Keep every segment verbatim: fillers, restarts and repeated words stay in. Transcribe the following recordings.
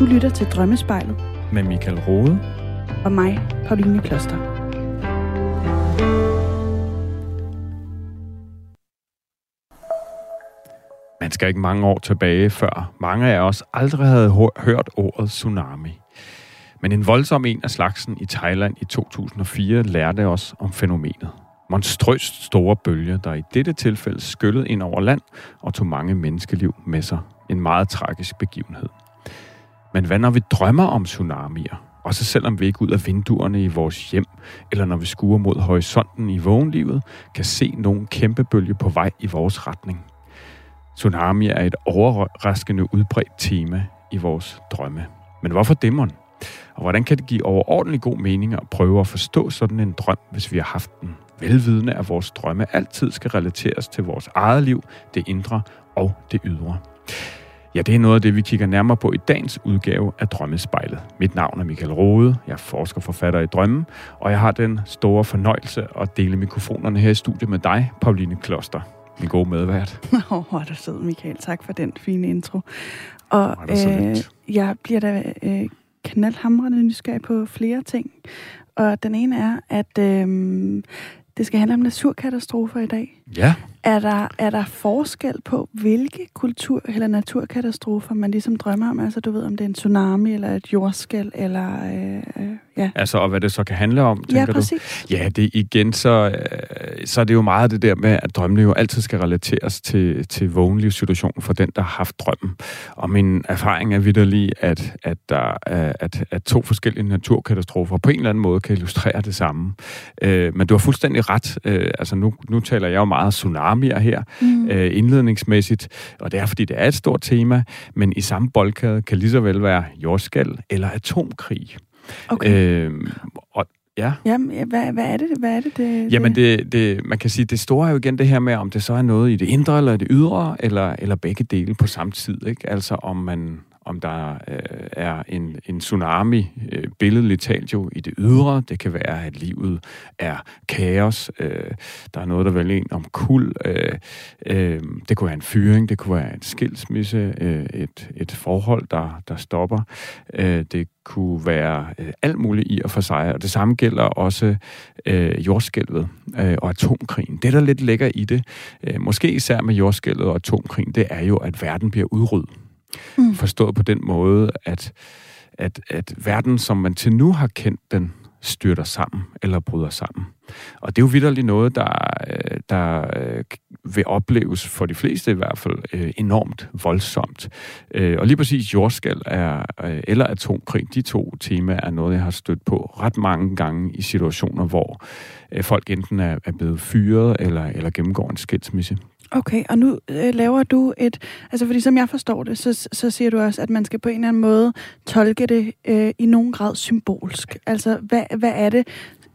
Du lytter til Drømmespejlet med Mikael Rode og mig, Pauline Kloster. Man skal ikke mange år tilbage, før mange af os aldrig havde hørt ordet tsunami. Men en voldsom en af slagsen i Thailand i to tusind og fire lærte os om fænomenet. Monstrøst store bølger, der i dette tilfælde skyllede ind over land og tog mange menneskeliv med sig. En meget tragisk begivenhed. Men hvad når vi drømmer om tsunamier? Også selvom vi ikke ud af vinduerne i vores hjem, eller når vi skuer mod horisonten i vågenlivet, kan se nogle kæmpe bølge på vej i vores retning. Tsunamier er et overraskende udbredt tema i vores drømme. Men hvorfor dæmmeren? Og hvordan kan det give overordentlig god mening at prøve at forstå sådan en drøm, hvis vi har haft den? Velvidende, at vores drømme altid skal relateres til vores eget liv, det indre og det ydre. Ja, det er noget af det, vi kigger nærmere på i dagens udgave af Drømmespejlet. Mit navn er Mikael Rode, jeg er forsker og forfatter i drømmen, og jeg har den store fornøjelse at dele mikrofonerne her i studiet med dig, Pauline Kloster. Min gode medvært. Åh, hvor er du sød, Mikael. Tak for den fine intro. Og øh, jeg bliver da øh, knaldhamrende nysgerrig på flere ting. Og den ene er, at øh, det skal handle om naturkatastrofer i dag. Ja. Er der, er der forskel på, hvilke kultur- eller naturkatastrofer man ligesom drømmer om? Altså, du ved, om det er en tsunami, eller et jordskælv, eller... Øh, øh, ja. Altså, og hvad det så kan handle om, tænker du? Ja, præcis. Du? Ja, det igen, så, øh, så er det jo meget det der med, at drømmene jo altid skal relateres til, til vågenlivssituationen for den, der har haft drømmen. Og min erfaring er vitterlig, at, at, der, at, at to forskellige naturkatastrofer på en eller anden måde kan illustrere det samme. Øh, men du har fuldstændig ret. Øh, altså, nu, nu taler jeg jo meget tsunami, her, mm. øh, indledningsmæssigt, og det er, fordi det er et stort tema, men i samme boldkade kan lige så vel være jordskælv eller atomkrig. Okay. Øh, og Ja. Jamen, hvad, hvad er det? Hvad er det, det Jamen, det, det, man kan sige, det store er jo igen det her med, om det så er noget i det indre eller det ydre, eller, eller begge dele på samme tid, ikke? Altså, om man... om der øh, er en, en tsunami, øh, billedligt talt jo i det ydre. Det kan være, at livet er kaos. Øh, der er noget, der vel en om kul. Øh, øh, det kunne være en fyring, det kunne være en skilsmisse, øh, et, et forhold, der, der stopper. Øh, det kunne være øh, alt muligt i og for sig. Og det samme gælder også øh, jordskælvet øh, og atomkrigen. Det, der lidt ligger i det, øh, måske især med jordskælvet og atomkrigen, det er jo, at verden bliver udryddet. Mm. Forstået på den måde, at, at, at verden, som man til nu har kendt den, styrter sammen eller bryder sammen. Og det er jo vitterligt noget, der, der vil opleves, for de fleste i hvert fald, enormt voldsomt. Og lige præcis jordskælv eller atomkrig, de to temaer er noget, jeg har stødt på ret mange gange i situationer, hvor folk enten er blevet fyret eller, eller gennemgår en skilsmisse. Okay, og nu øh, laver du et... Altså, fordi som jeg forstår det, så, så siger du også, at man skal på en eller anden måde tolke det øh, i nogen grad symbolsk. Altså, hvad, hvad er det,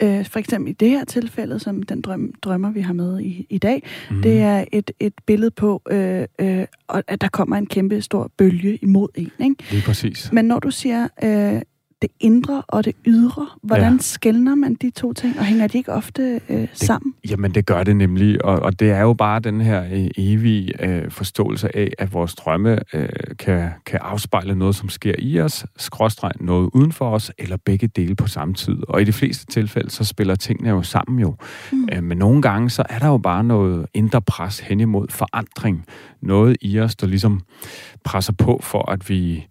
øh, for eksempel i det her tilfælde, som den drøm, drømmer, vi har med i, i dag, mm. det er et, et billede på, øh, øh, at der kommer en kæmpe stor bølge imod en, ikke? Lige præcis. Men når du siger... Øh, det indre og det ydre. Hvordan ja. skelner man de to ting, og hænger de ikke ofte øh, det, sammen? Jamen, det gør det nemlig, og, og det er jo bare den her evige øh, forståelse af, at vores drømme øh, kan, kan afspejle noget, som sker i os, skråstreg noget uden for os, eller begge dele på samme tid. Og i de fleste tilfælde, så spiller tingene jo sammen jo. Mm. Øh, men nogle gange, så er der jo bare noget indre pres hen imod forandring. Noget i os, der ligesom presser på for, at vi...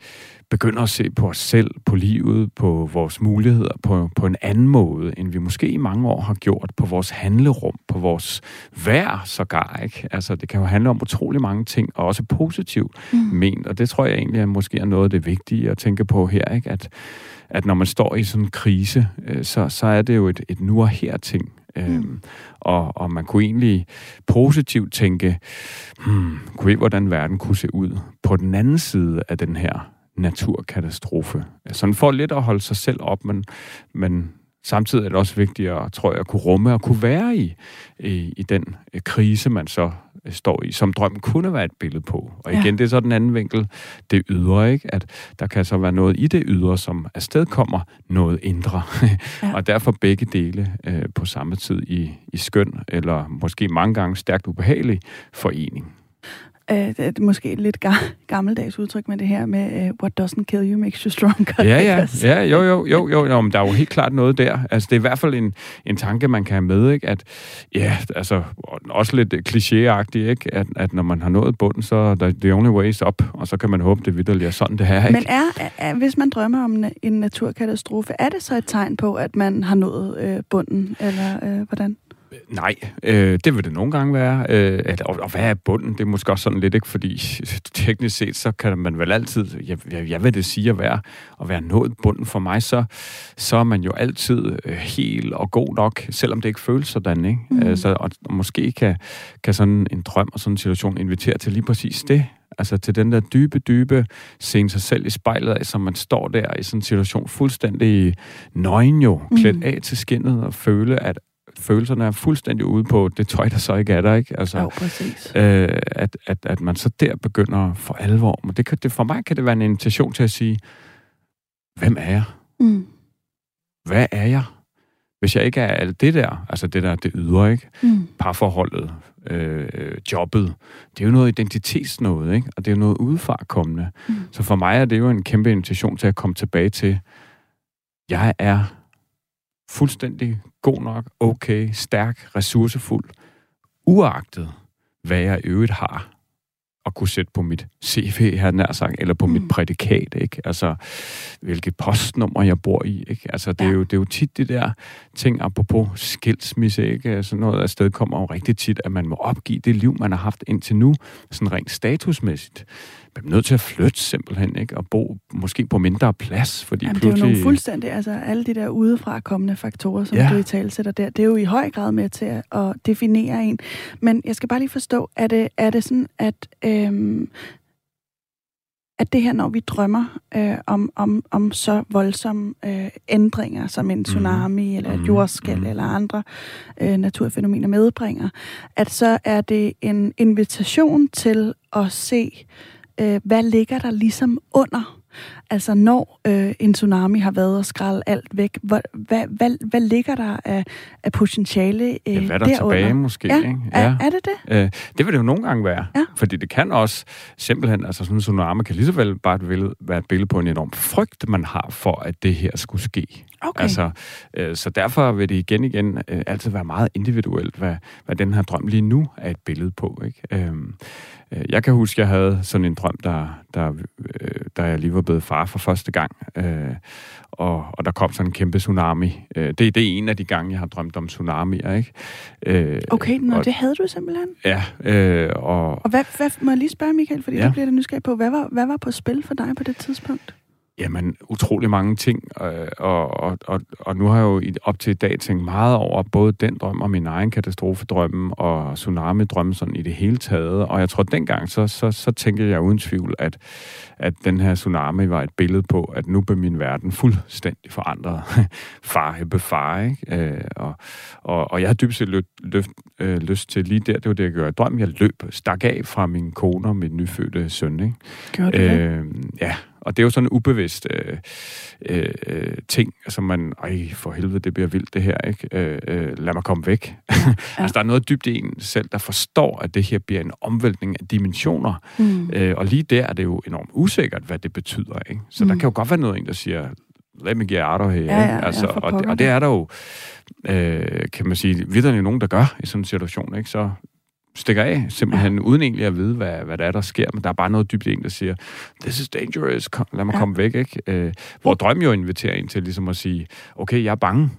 begynder at se på os selv, på livet, på vores muligheder, på, på en anden måde, end vi måske i mange år har gjort, på vores handlerum, på vores vejr sågar, ikke? Altså, det kan jo handle om utrolig mange ting, og også positivt mm. ment, og det tror jeg egentlig, at måske er noget af det vigtige at tænke på her, ikke? At, at når man står i sådan en krise, så, så er det jo et, et nu og her ting. Mm. Øhm, og, og man kunne egentlig positivt tænke, hmm, kunne vi, hvordan verden kunne se ud på den anden side af den her naturkatastrofe. Sådan for lidt at holde sig selv op, men, men samtidig er det også vigtigt at, tror jeg, kunne rumme og kunne være i, i, i den krise, man så står i, som drømmen kunne være et billede på. Og igen, ja. det er så den anden vinkel, det ydre, ikke? At der kan så være noget i det ydre, som afstedkommer noget indre. Ja. Og derfor begge dele øh, på samme tid i, i skøn, eller måske mange gange stærkt ubehagelig forening. øh, det er måske et lidt ga- gammeldags udtryk med det her med, øh, what doesn't kill you makes you stronger. Ja, ja, ja jo, jo, jo, jo, jo, men der er jo helt klart noget der. Altså, det er i hvert fald en, en tanke, man kan have med, ikke? At, ja, altså, også lidt klichéagtigt, ikke? At, at når man har nået bunden, så er der the only way is up, og så kan man håbe, det vitterligt er sådan, det her, ikke? Men er, er, hvis man drømmer om en naturkatastrofe, er det så et tegn på, at man har nået øh, bunden, eller øh, hvordan? Nej, øh, det vil det nogle gange være. Øh, at, og, og hvad er bunden? Det er måske også sådan lidt, ikke? Fordi teknisk set, så kan man vel altid, jeg, jeg, jeg vil det sige at være, at være nået bunden for mig, så, så er man jo altid øh, hel og god nok, selvom det ikke føles sådan, ikke? Mm. Altså, og, og måske kan, kan sådan en drøm og sådan en situation invitere til lige præcis det. Altså til den der dybe, dybe se sig selv i spejlet af, som man står der i sådan en situation fuldstændig nøgen jo, klædt mm. af til skindet og føle, at følelserne er fuldstændig ude på det tøj, der så ikke er der, ikke? Altså, jo, præcis. Øh, at, at, at man så der begynder for alvor. Men det kan, det, for mig kan det være en invitation til at sige, hvem er jeg? Mm. Hvad er jeg? Hvis jeg ikke er alt det der, altså det der, det ydre, ikke? Mm. Parforholdet, øh, jobbet, det er jo noget identitetsnået, ikke? Og det er jo noget udefrakommende. Mm. Så for mig er det jo en kæmpe invitation til at komme tilbage til, jeg er fuldstændig god nok, okay, stærk, ressourcefuld, uagtet, hvad jeg i øvrigt har at kunne sætte på mit C V, her nær sagt, eller på mm. mit prædikat, ikke? Altså, hvilket postnummer jeg bor i, ikke? Altså, det, ja. er jo, det er jo tit de der ting, apropos skilsmisse, ikke? Sådan noget afsted kommer jo rigtig tit, at man må opgive det liv, man har haft indtil nu, sådan rent statusmæssigt. Man er nødt til at flytte simpelthen, ikke? Og bo måske på mindre plads, fordi jamen, pludselig... det er jo nogle fuldstændig, altså alle de der udefra kommende faktorer, som ja. du i tale sætter der, det er jo i høj grad med til at definere en. Men jeg skal bare lige forstå, er det, er det sådan, at, øhm, at det her, når vi drømmer øh, om, om, om så voldsomme øh, ændringer, som en tsunami mm. eller et jordskælv mm. eller andre øh, naturfænomener medbringer, at så er det en invitation til at se... hvad ligger der ligesom under? Altså, når øh, en tsunami har været og skrællet alt væk, hvad, hvad, hvad, hvad ligger der af, af potentiale øh, ja, hvad er der derunder? Tilbage måske, ja, ikke? Ja. Er, er det det? Øh, det vil det jo nogle gange være. Ja. Fordi det kan også simpelthen, altså sådan en tsunami kan lige så vel bare et billede, være et billede på en enorm frygt, man har for, at det her skulle ske. Okay. Altså, øh, så derfor vil det igen igen øh, altid være meget individuelt, hvad, hvad den her drøm lige nu er et billede på, ikke? Øh, øh, jeg kan huske, jeg havde sådan en drøm, der, der, øh, der jeg lige var blevet far for første gang, øh, og, og der kom sådan en kæmpe tsunami. Øh, det, det er en af de gange, jeg har drømt om tsunamier, ikke? Øh, okay, nå, og, det havde du simpelthen? Ja. Øh, og og hvad, hvad, må jeg lige spørge, Mikael, fordi ja. der bliver det nysgerrig på, hvad var, hvad var på spil for dig på det tidspunkt? Jamen, utrolig mange ting, øh, og, og, og, og nu har jeg jo op til i dag tænkt meget over både den drøm og min egen katastrofedrømme og tsunami-drømme sådan i det hele taget, og jeg tror, dengang så, så, så tænkte jeg uden tvivl, at, at den her tsunami var et billede på, at nu blev min verden fuldstændig forandret. Far, hæppe far, ikke? Øh, og, og, og jeg har dybt set løft, løft, øh, lyst til lige der, det var det, jeg gjorde. Drøm, jeg løb, stak af fra min kone og mit nyfødte søn, ikke? Gjorde det øh, Ja. Og det er jo sådan en ubevidst øh, øh, ting, som man, ej, for helvede, det bliver vildt det her, ikke? Øh, øh, lad mig komme væk. Ja. Altså, der er noget dybt i en selv, der forstår, at det her bliver en omvæltning af dimensioner. Mm. Øh, og lige der er det jo enormt usikkert, hvad det betyder, ikke? Så mm. der kan jo godt være noget, en, der siger, let me get out of here, ja, ja, altså, og, det, og det er der jo, øh, kan man sige, videre nogen, der gør i sådan en situation, ikke? Så... stikker af, simpelthen, ja. uden egentlig at vide, hvad, hvad der er, der sker. Men der er bare noget dybt i en, der siger, this is dangerous, kom, lad mig ja. komme væk, ikke? Øh, hvor drøm jo inviterer en til ligesom at sige, okay, jeg er bange.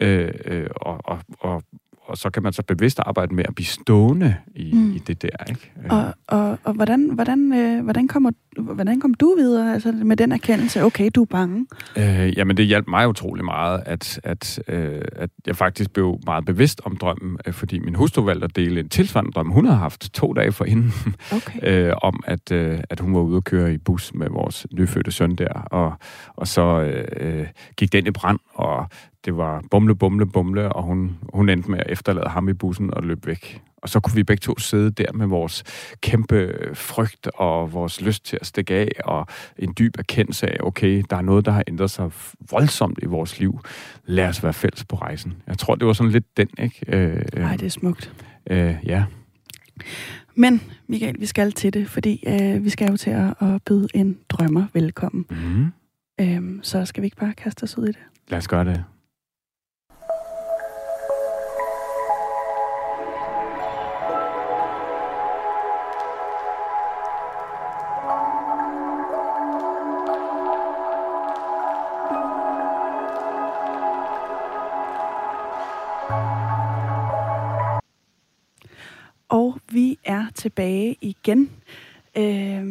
øh, øh, og, og, og, og så kan man så bevidst arbejde med at blive stående i, mm. i det der, ikke? Øh. Og, og, og hvordan, hvordan, øh, hvordan, kommer, hvordan kom du videre altså, med den erkendelse, okay, du er bange? Øh, jamen, det hjalp mig utrolig meget, at, at, øh, at jeg faktisk blev meget bevidst om drømmen, fordi min hustru valgte at dele en tilsvarende drøm, hun havde haft to dage forinden, okay. øh, om at, øh, at hun var ude at køre i bus med vores nyfødte søn der, og, og så øh, gik den i brand, og det var bumle, bumle, bumle, og hun, hun endte med at efterlade ham i bussen og løbe væk. Og så kunne vi begge to sidde der med vores kæmpe frygt og vores lyst til at stikke af, og en dyb erkendelse af, okay, der er noget, der har ændret sig voldsomt i vores liv. Lad os være fælles på rejsen. Jeg tror, det var sådan lidt den, ikke? Nej, øh, øh, det er smukt. Øh, ja. Men, Mikael, vi skal til det, fordi øh, vi skal jo til at, at byde en drømmer velkommen. Mm. Øhm, så skal vi ikke bare kaste os ud i det? Lad os gøre det. Tilbage igen. Øh,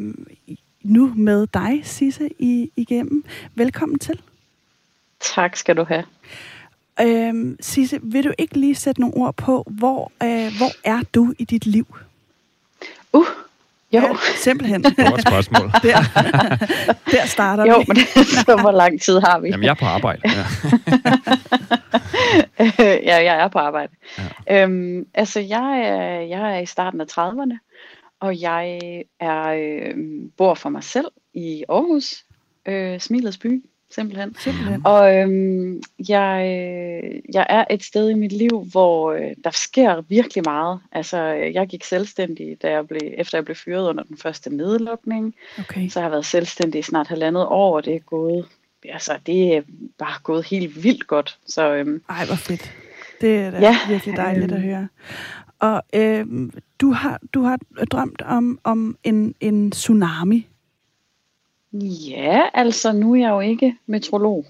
nu med dig, Sisse, i, igennem. Velkommen til. Tak skal du have. Øh, Sisse, vil du ikke lige sætte nogle ord på, hvor, øh, hvor er du i dit liv? Uh, jo. Ja, simpelthen. Det var et spørgsmål. Der, der starter jo, vi. Jo, men så hvor lang tid har vi? Jamen, jeg er på arbejde. Ja. Ja, jeg er på arbejde. Ja. Øhm, altså, jeg er, jeg er i starten af trediverne, og jeg er øh, bor for mig selv i Aarhus, øh, Smilets by, simpelthen. simpelthen. Og øh, jeg, jeg er et sted i mit liv, hvor øh, der sker virkelig meget. Altså, jeg gik selvstændig, da jeg blev, efter jeg blev fyret under den første nedlukning. Okay. Så har jeg været selvstændig i snart halvandet år, og det er gået... Altså, det er bare gået helt vildt godt. Så, øhm, Ej, hvor fedt. Det er da ja, virkelig dejligt øhm, at høre. Og øhm, du, har, du har drømt om, om en, en tsunami. Ja, altså, nu er jeg jo ikke meteorolog.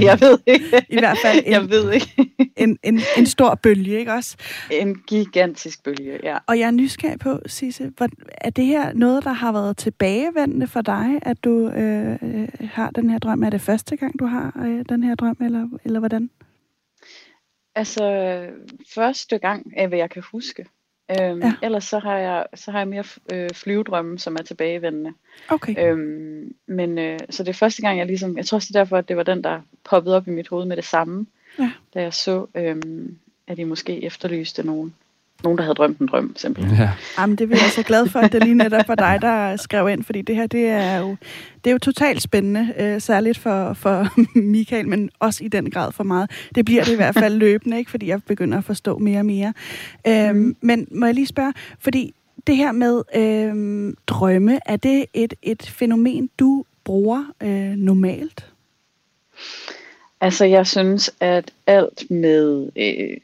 Jeg ved ikke. I hvert fald en, jeg ved ikke. en, en, en stor bølge, ikke også? En gigantisk bølge, ja. Og jeg er nysgerrig på, Sisse, er det her noget, der har været tilbagevendende for dig, at du øh, har den her drøm? Er det første gang, du har øh, den her drøm, eller, eller hvordan? Altså, første gang er, hvad jeg kan huske. Øhm, ja. Ellers så har jeg så har jeg mere øh, flyvedrømme, som er tilbagevendende. Okay. Øhm, men øh, så det er første gang jeg ligesom, jeg tror også det er derfor, at det var den der poppede op i mit hoved med det samme, ja. Da jeg så øhm, at I måske efterlyste nogen, nogen der havde drømt en drøm, simpelthen. Ja. Jamen det er jeg så glad for, at det lige netop var dig der skrev ind, fordi det her det er jo det er jo totalt spændende, øh, særligt for for Mikael, men også i den grad for meget. Det bliver det i hvert fald løbende, ikke, fordi jeg begynder at forstå mere og mere. Øhm, mm. Men må jeg lige spørge, fordi det her med øh, drømme, er det et et fænomen du bruger øh, normalt? Altså jeg synes at alt med øh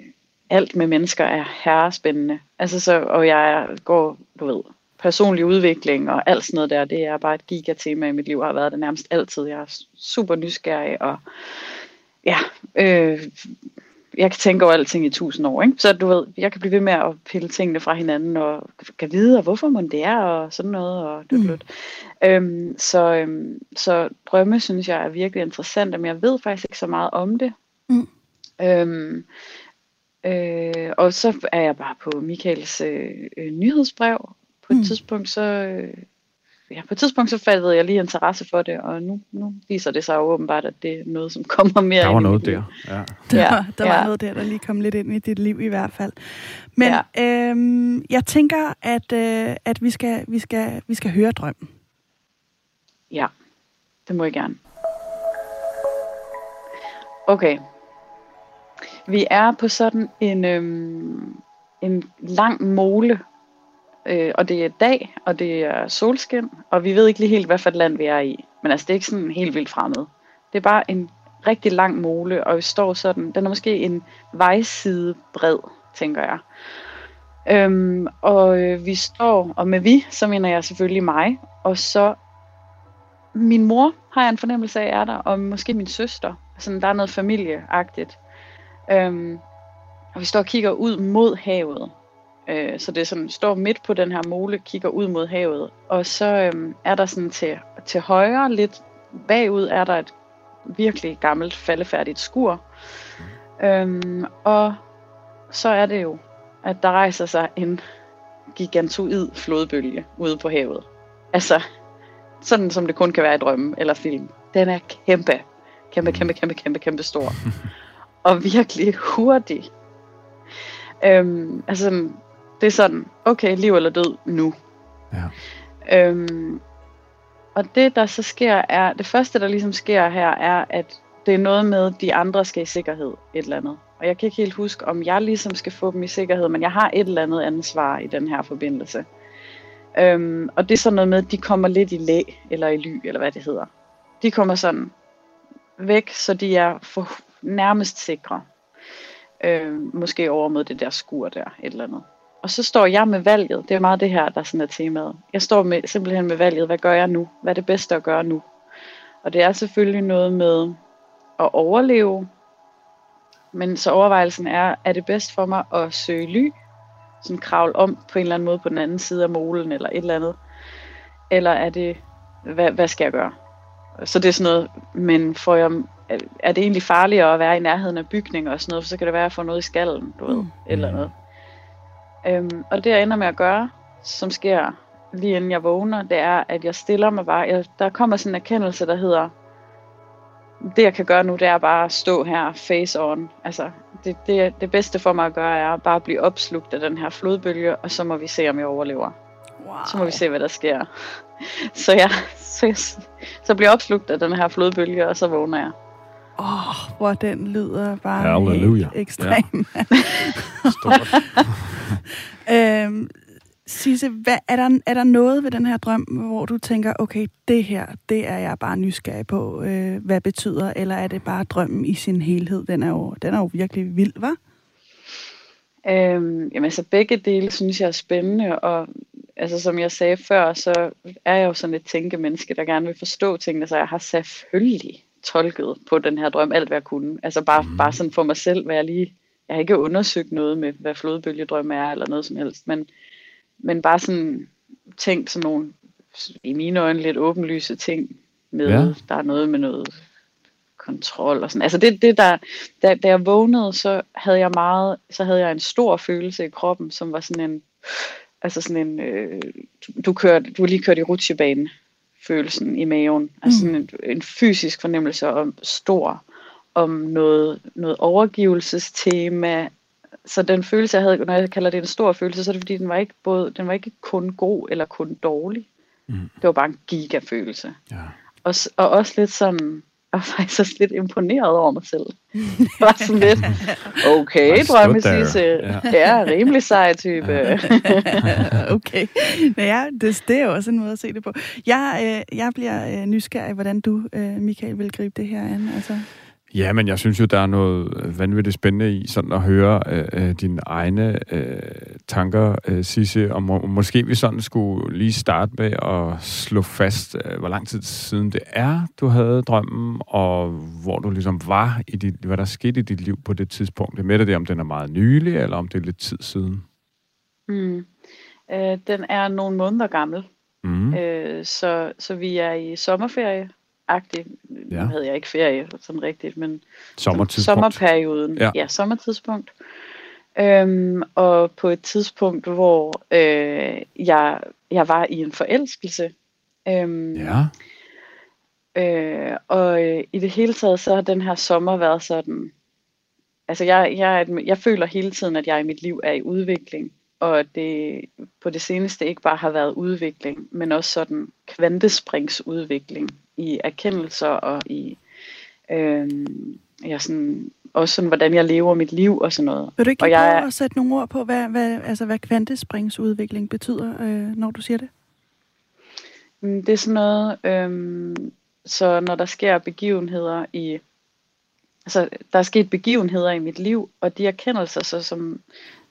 Alt med mennesker er herrespændende. Altså så, og jeg går, du ved, personlig udvikling og alt sådan noget der, det er bare et gigatema i mit liv, og har været det nærmest altid. Jeg er super nysgerrig, og ja, øh, jeg kan tænke over alting i tusind år, ikke? Så du ved, jeg kan blive ved med at pille tingene fra hinanden, og kan vide, og hvorfor man det er, og sådan noget, og det mm. øhm, så, øhm, så drømme, synes jeg, er virkelig interessant, men jeg ved faktisk ikke så meget om det. Mm. Øhm, Øh, og så er jeg bare på Mikaels øh, øh, nyhedsbrev. På et mm. tidspunkt så øh, ja, på et tidspunkt så fattede jeg lige interesse for det, og nu nu viser det sig jo åbenbart, at det er noget som kommer mere. Der var noget der. Ja. Der, der ja. var noget der der lige kom lidt ind i dit liv i hvert fald. Men ja. øhm, jeg tænker at øh, at vi skal vi skal vi skal høre drømmen. Ja, det må jeg gerne. Okay. Vi er på sådan en, øhm, en lang mole, øh, og det er dag, og det er solskin, og vi ved ikke lige helt, hvad for et land vi er i. Men altså, det er ikke sådan helt vildt fremmed. Det er bare en rigtig lang mole, og vi står sådan, den er måske en vejside bred, tænker jeg. Øhm, og øh, vi står, og med vi, så mener jeg selvfølgelig mig, og så min mor har jeg en fornemmelse af er der, og måske min søster. Sådan, der er noget familieagtigt. Øhm, og vi står og kigger ud mod havet, øh, så det er sådan, står midt på den her mole, kigger ud mod havet, og så øhm, er der sådan til, til højre, lidt bagud er der et virkelig gammelt faldefærdigt skur, øhm, og så er det jo, at der rejser sig en gigantoid flodbølge ude på havet, altså sådan som det kun kan være i drømme eller film. Den er kæmpe, kæmpe, kæmpe, kæmpe, kæmpe, kæmpe stor. Og virkelig hurtig. Øhm, altså, det er sådan, okay, liv eller død nu. Ja. Øhm, og det, der så sker, er, det første, der ligesom sker her, er, at det er noget med, de andre skal i sikkerhed, et eller andet. Og jeg kan ikke helt huske, om jeg ligesom skal få dem i sikkerhed, men jeg har et eller andet ansvar i den her forbindelse. Øhm, og det er sådan noget med, at de kommer lidt i læ, eller i ly, eller hvad det hedder. De kommer sådan væk, så de er for nærmest sikre. Øhm, måske over mod det der skur der, et eller andet. Og så står jeg med valget. Det er meget det her, der sådan er temaet. Jeg står med, simpelthen med valget. Hvad gør jeg nu? Hvad er det bedste at gøre nu? Og det er selvfølgelig noget med at overleve. Men så overvejelsen er, er det bedst for mig at søge ly? Sådan kravle om på en eller anden måde på den anden side af molen eller et eller andet. Eller er det, hvad, hvad skal jeg gøre? Så det er sådan noget, men får jeg, er det egentlig farligere at være i nærheden af bygninger og sådan noget? For så kan det være, at jeg får noget i skallen, du ved, eller noget. Øhm, og det jeg ender med at gøre, som sker lige inden jeg vågner, det er, at jeg stiller mig bare. Jeg, der kommer sådan en erkendelse, der hedder, det jeg kan gøre nu, det er bare at stå her face on. Altså, det, det, det bedste for mig at gøre er bare at blive opslugt af den her flodbølge, og så må vi se, om jeg overlever. Wow. Så må vi se, hvad der sker. Så jeg, så jeg så bliver opslugt af den her flodbølge, og så vågner jeg. Åh, oh, hvor den lyder bare halleluja. Helt ekstrem. Ja. Stort. øhm, Sisse, hvad, er, der, er der noget ved den her drøm, hvor du tænker, okay, det her, det er jeg bare nysgerrig på, øh, hvad betyder, eller er det bare drømmen i sin helhed? Den er jo, den er jo virkelig vild, hva'? Øhm, jamen altså, begge dele synes jeg er spændende, og altså, som jeg sagde før, så er jeg jo sådan et tænkemenneske, der gerne vil forstå tingene, så jeg har selvfølgelig tolket på den her drøm alt, hvad jeg kunne. Altså bare, mm. bare sådan for mig selv, hvad jeg lige... Jeg har ikke undersøgt noget med, hvad flodbølgedrømme er, eller noget som helst, men, men bare sådan tænkt sådan nogle, i mine øjne, lidt åbenlyse ting med, ja. Der er noget med noget kontrol og sådan. Altså det, det der, da, da jeg vågnede, så havde jeg meget, så havde jeg en stor følelse i kroppen, som var sådan en, altså sådan en, øh, du kørte, du lige kørt i rutsjebane, følelsen i maven. Altså mm. en, en fysisk fornemmelse om stor, om noget, noget overgivelsestema. Så den følelse, jeg havde, når jeg kalder det en stor følelse, så er det fordi, den var ikke, både, den var ikke kun god eller kun dårlig. Mm. Det var bare en gigafølelse. Ja. Og, og også lidt sådan, og faktisk også lidt imponeret over mig selv. Det var sådan lidt, okay, drømmesisse, yeah. ja, rimelig sej type. okay, ja, det, det er jo også en måde at se det på. Jeg, øh, jeg bliver øh, nysgerrig, hvordan du, øh, Mikael, vil gribe det her an, altså... Ja, men jeg synes jo, der er noget vanvittigt spændende i sådan at høre øh, dine egne øh, tanker, øh, Sisse, og må, måske vi sådan skulle lige starte med at slå fast, øh, hvor lang tid siden det er, du havde drømmen, og hvor du ligesom var i dit, hvad der skete i dit liv på det tidspunkt. Det mætter det, om den er meget nylig, eller om det er lidt tid siden? Mm. Øh, den er nogle måneder gammel, mm. øh, så, så vi er i sommerferie. Agtig. Nu havde jeg ikke ferie sådan rigtigt, men sommerperioden. Ja, ja sommertidspunkt. Øhm, og på et tidspunkt, hvor øh, jeg, jeg var i en forelskelse. Øhm, ja. Øh, og øh, i det hele taget, så har den her sommer været sådan... Altså, jeg, jeg, jeg føler hele tiden, at jeg i mit liv er i udvikling. Og det på det seneste ikke bare har været udvikling, men også sådan kvantespringsudvikling. I erkendelser og i øh, ja, sådan, også sådan, hvordan jeg lever mit liv og sådan noget. Vil du ikke prøve at sætte nogle ord på, hvad, hvad, altså, hvad kvantespringsudvikling betyder, øh, når du siger det? Det er sådan noget, øh, så når der sker begivenheder i, altså der er sket begivenheder i mit liv, og de erkendelser, så som,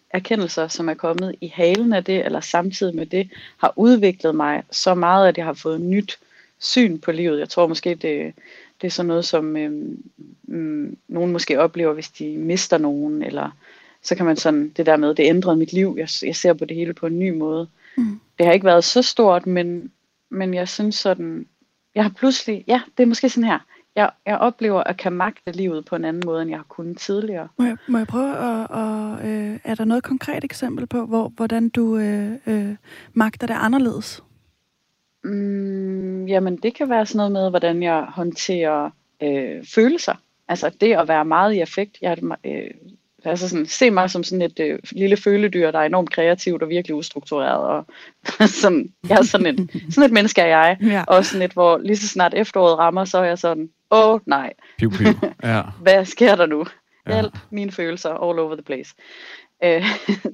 erkendelser, som er kommet i halen af det, eller samtidig med det, har udviklet mig så meget, at jeg har fået nyt syn på livet. Jeg tror måske, det, det er sådan noget, som øhm, øhm, nogen måske oplever, hvis de mister nogen, eller så kan man sådan, det der med, det ændrede mit liv, jeg, jeg ser på det hele på en ny måde. Mm. Det har ikke været så stort, men, men jeg synes sådan, jeg har pludselig, ja, det er måske sådan her, jeg, jeg oplever at kan magte livet på en anden måde, end jeg har kunnet tidligere. Må jeg, må jeg prøve at, og, øh, er der noget konkret eksempel på, hvor, hvordan du øh, øh, magter det anderledes? Mm, jamen det kan være sådan noget med, hvordan jeg håndterer øh, følelser. Altså det at være meget i affekt. Jeg, øh, altså sådan, se mig som sådan et øh, lille føledyr, der er enormt kreativt og virkelig ustruktureret. Og, sådan, jeg er sådan, en, sådan et menneske er jeg. Ja. Og sådan et, hvor lige så snart efteråret rammer, så er jeg sådan, åh nej, piu, piu. Ja. Hvad sker der nu? Hjælp, ja. Mine følelser all over the place. Øh,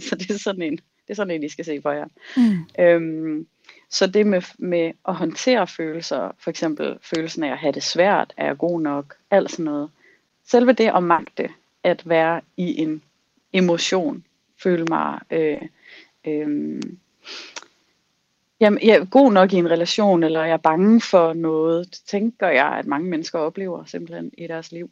så det er sådan en, det er sådan en, I skal se på jer. Mm. Øhm, så det med, med at håndtere følelser, for eksempel følelsen af at have det svært, er jeg god nok, alt sådan noget. Selve det at magte at være i en emotion, føle mig øh, øh, jamen, jeg er god nok i en relation, eller jeg er bange for noget, det tænker jeg, at mange mennesker oplever simpelthen i deres liv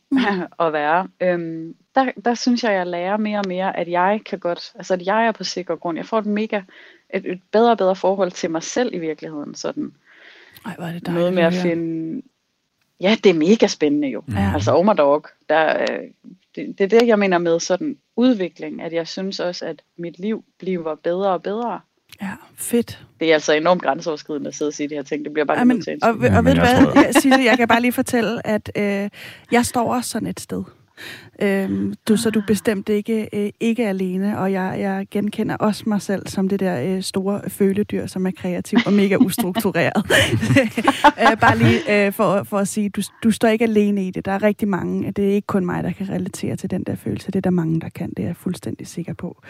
at være. Øhm, der, der synes jeg, jeg lærer mere og mere, at jeg kan godt, altså at jeg er på sikker grund. Jeg får et mega, et, et bedre og bedre forhold til mig selv i virkeligheden. Sådan. Ej, hvor er det dejligt. Noget med at finde, ja, det er mega spændende jo. Ja. Altså oh my dog, der, det, det er det, jeg mener med sådan udvikling, at jeg synes også, at mit liv bliver bedre og bedre. Ja, fedt. Det er altså enormt grænseoverskridende at sidde og sige de her ting. Det bliver bare ja, men, og, og, ja, og ved du hvad, jeg, Sisse, jeg kan bare lige fortælle, at øh, jeg står også sådan et sted. Øhm, du, så du bestemt ikke, øh, ikke alene, og jeg, jeg genkender også mig selv som det der øh, store føledyr, som er kreativ og mega ustruktureret. øh, bare lige øh, for, for at sige, du, du står ikke alene i det. Der er rigtig mange. Det er ikke kun mig, der kan relatere til den der følelse. Det er der mange, der kan. Det er jeg fuldstændig sikker på.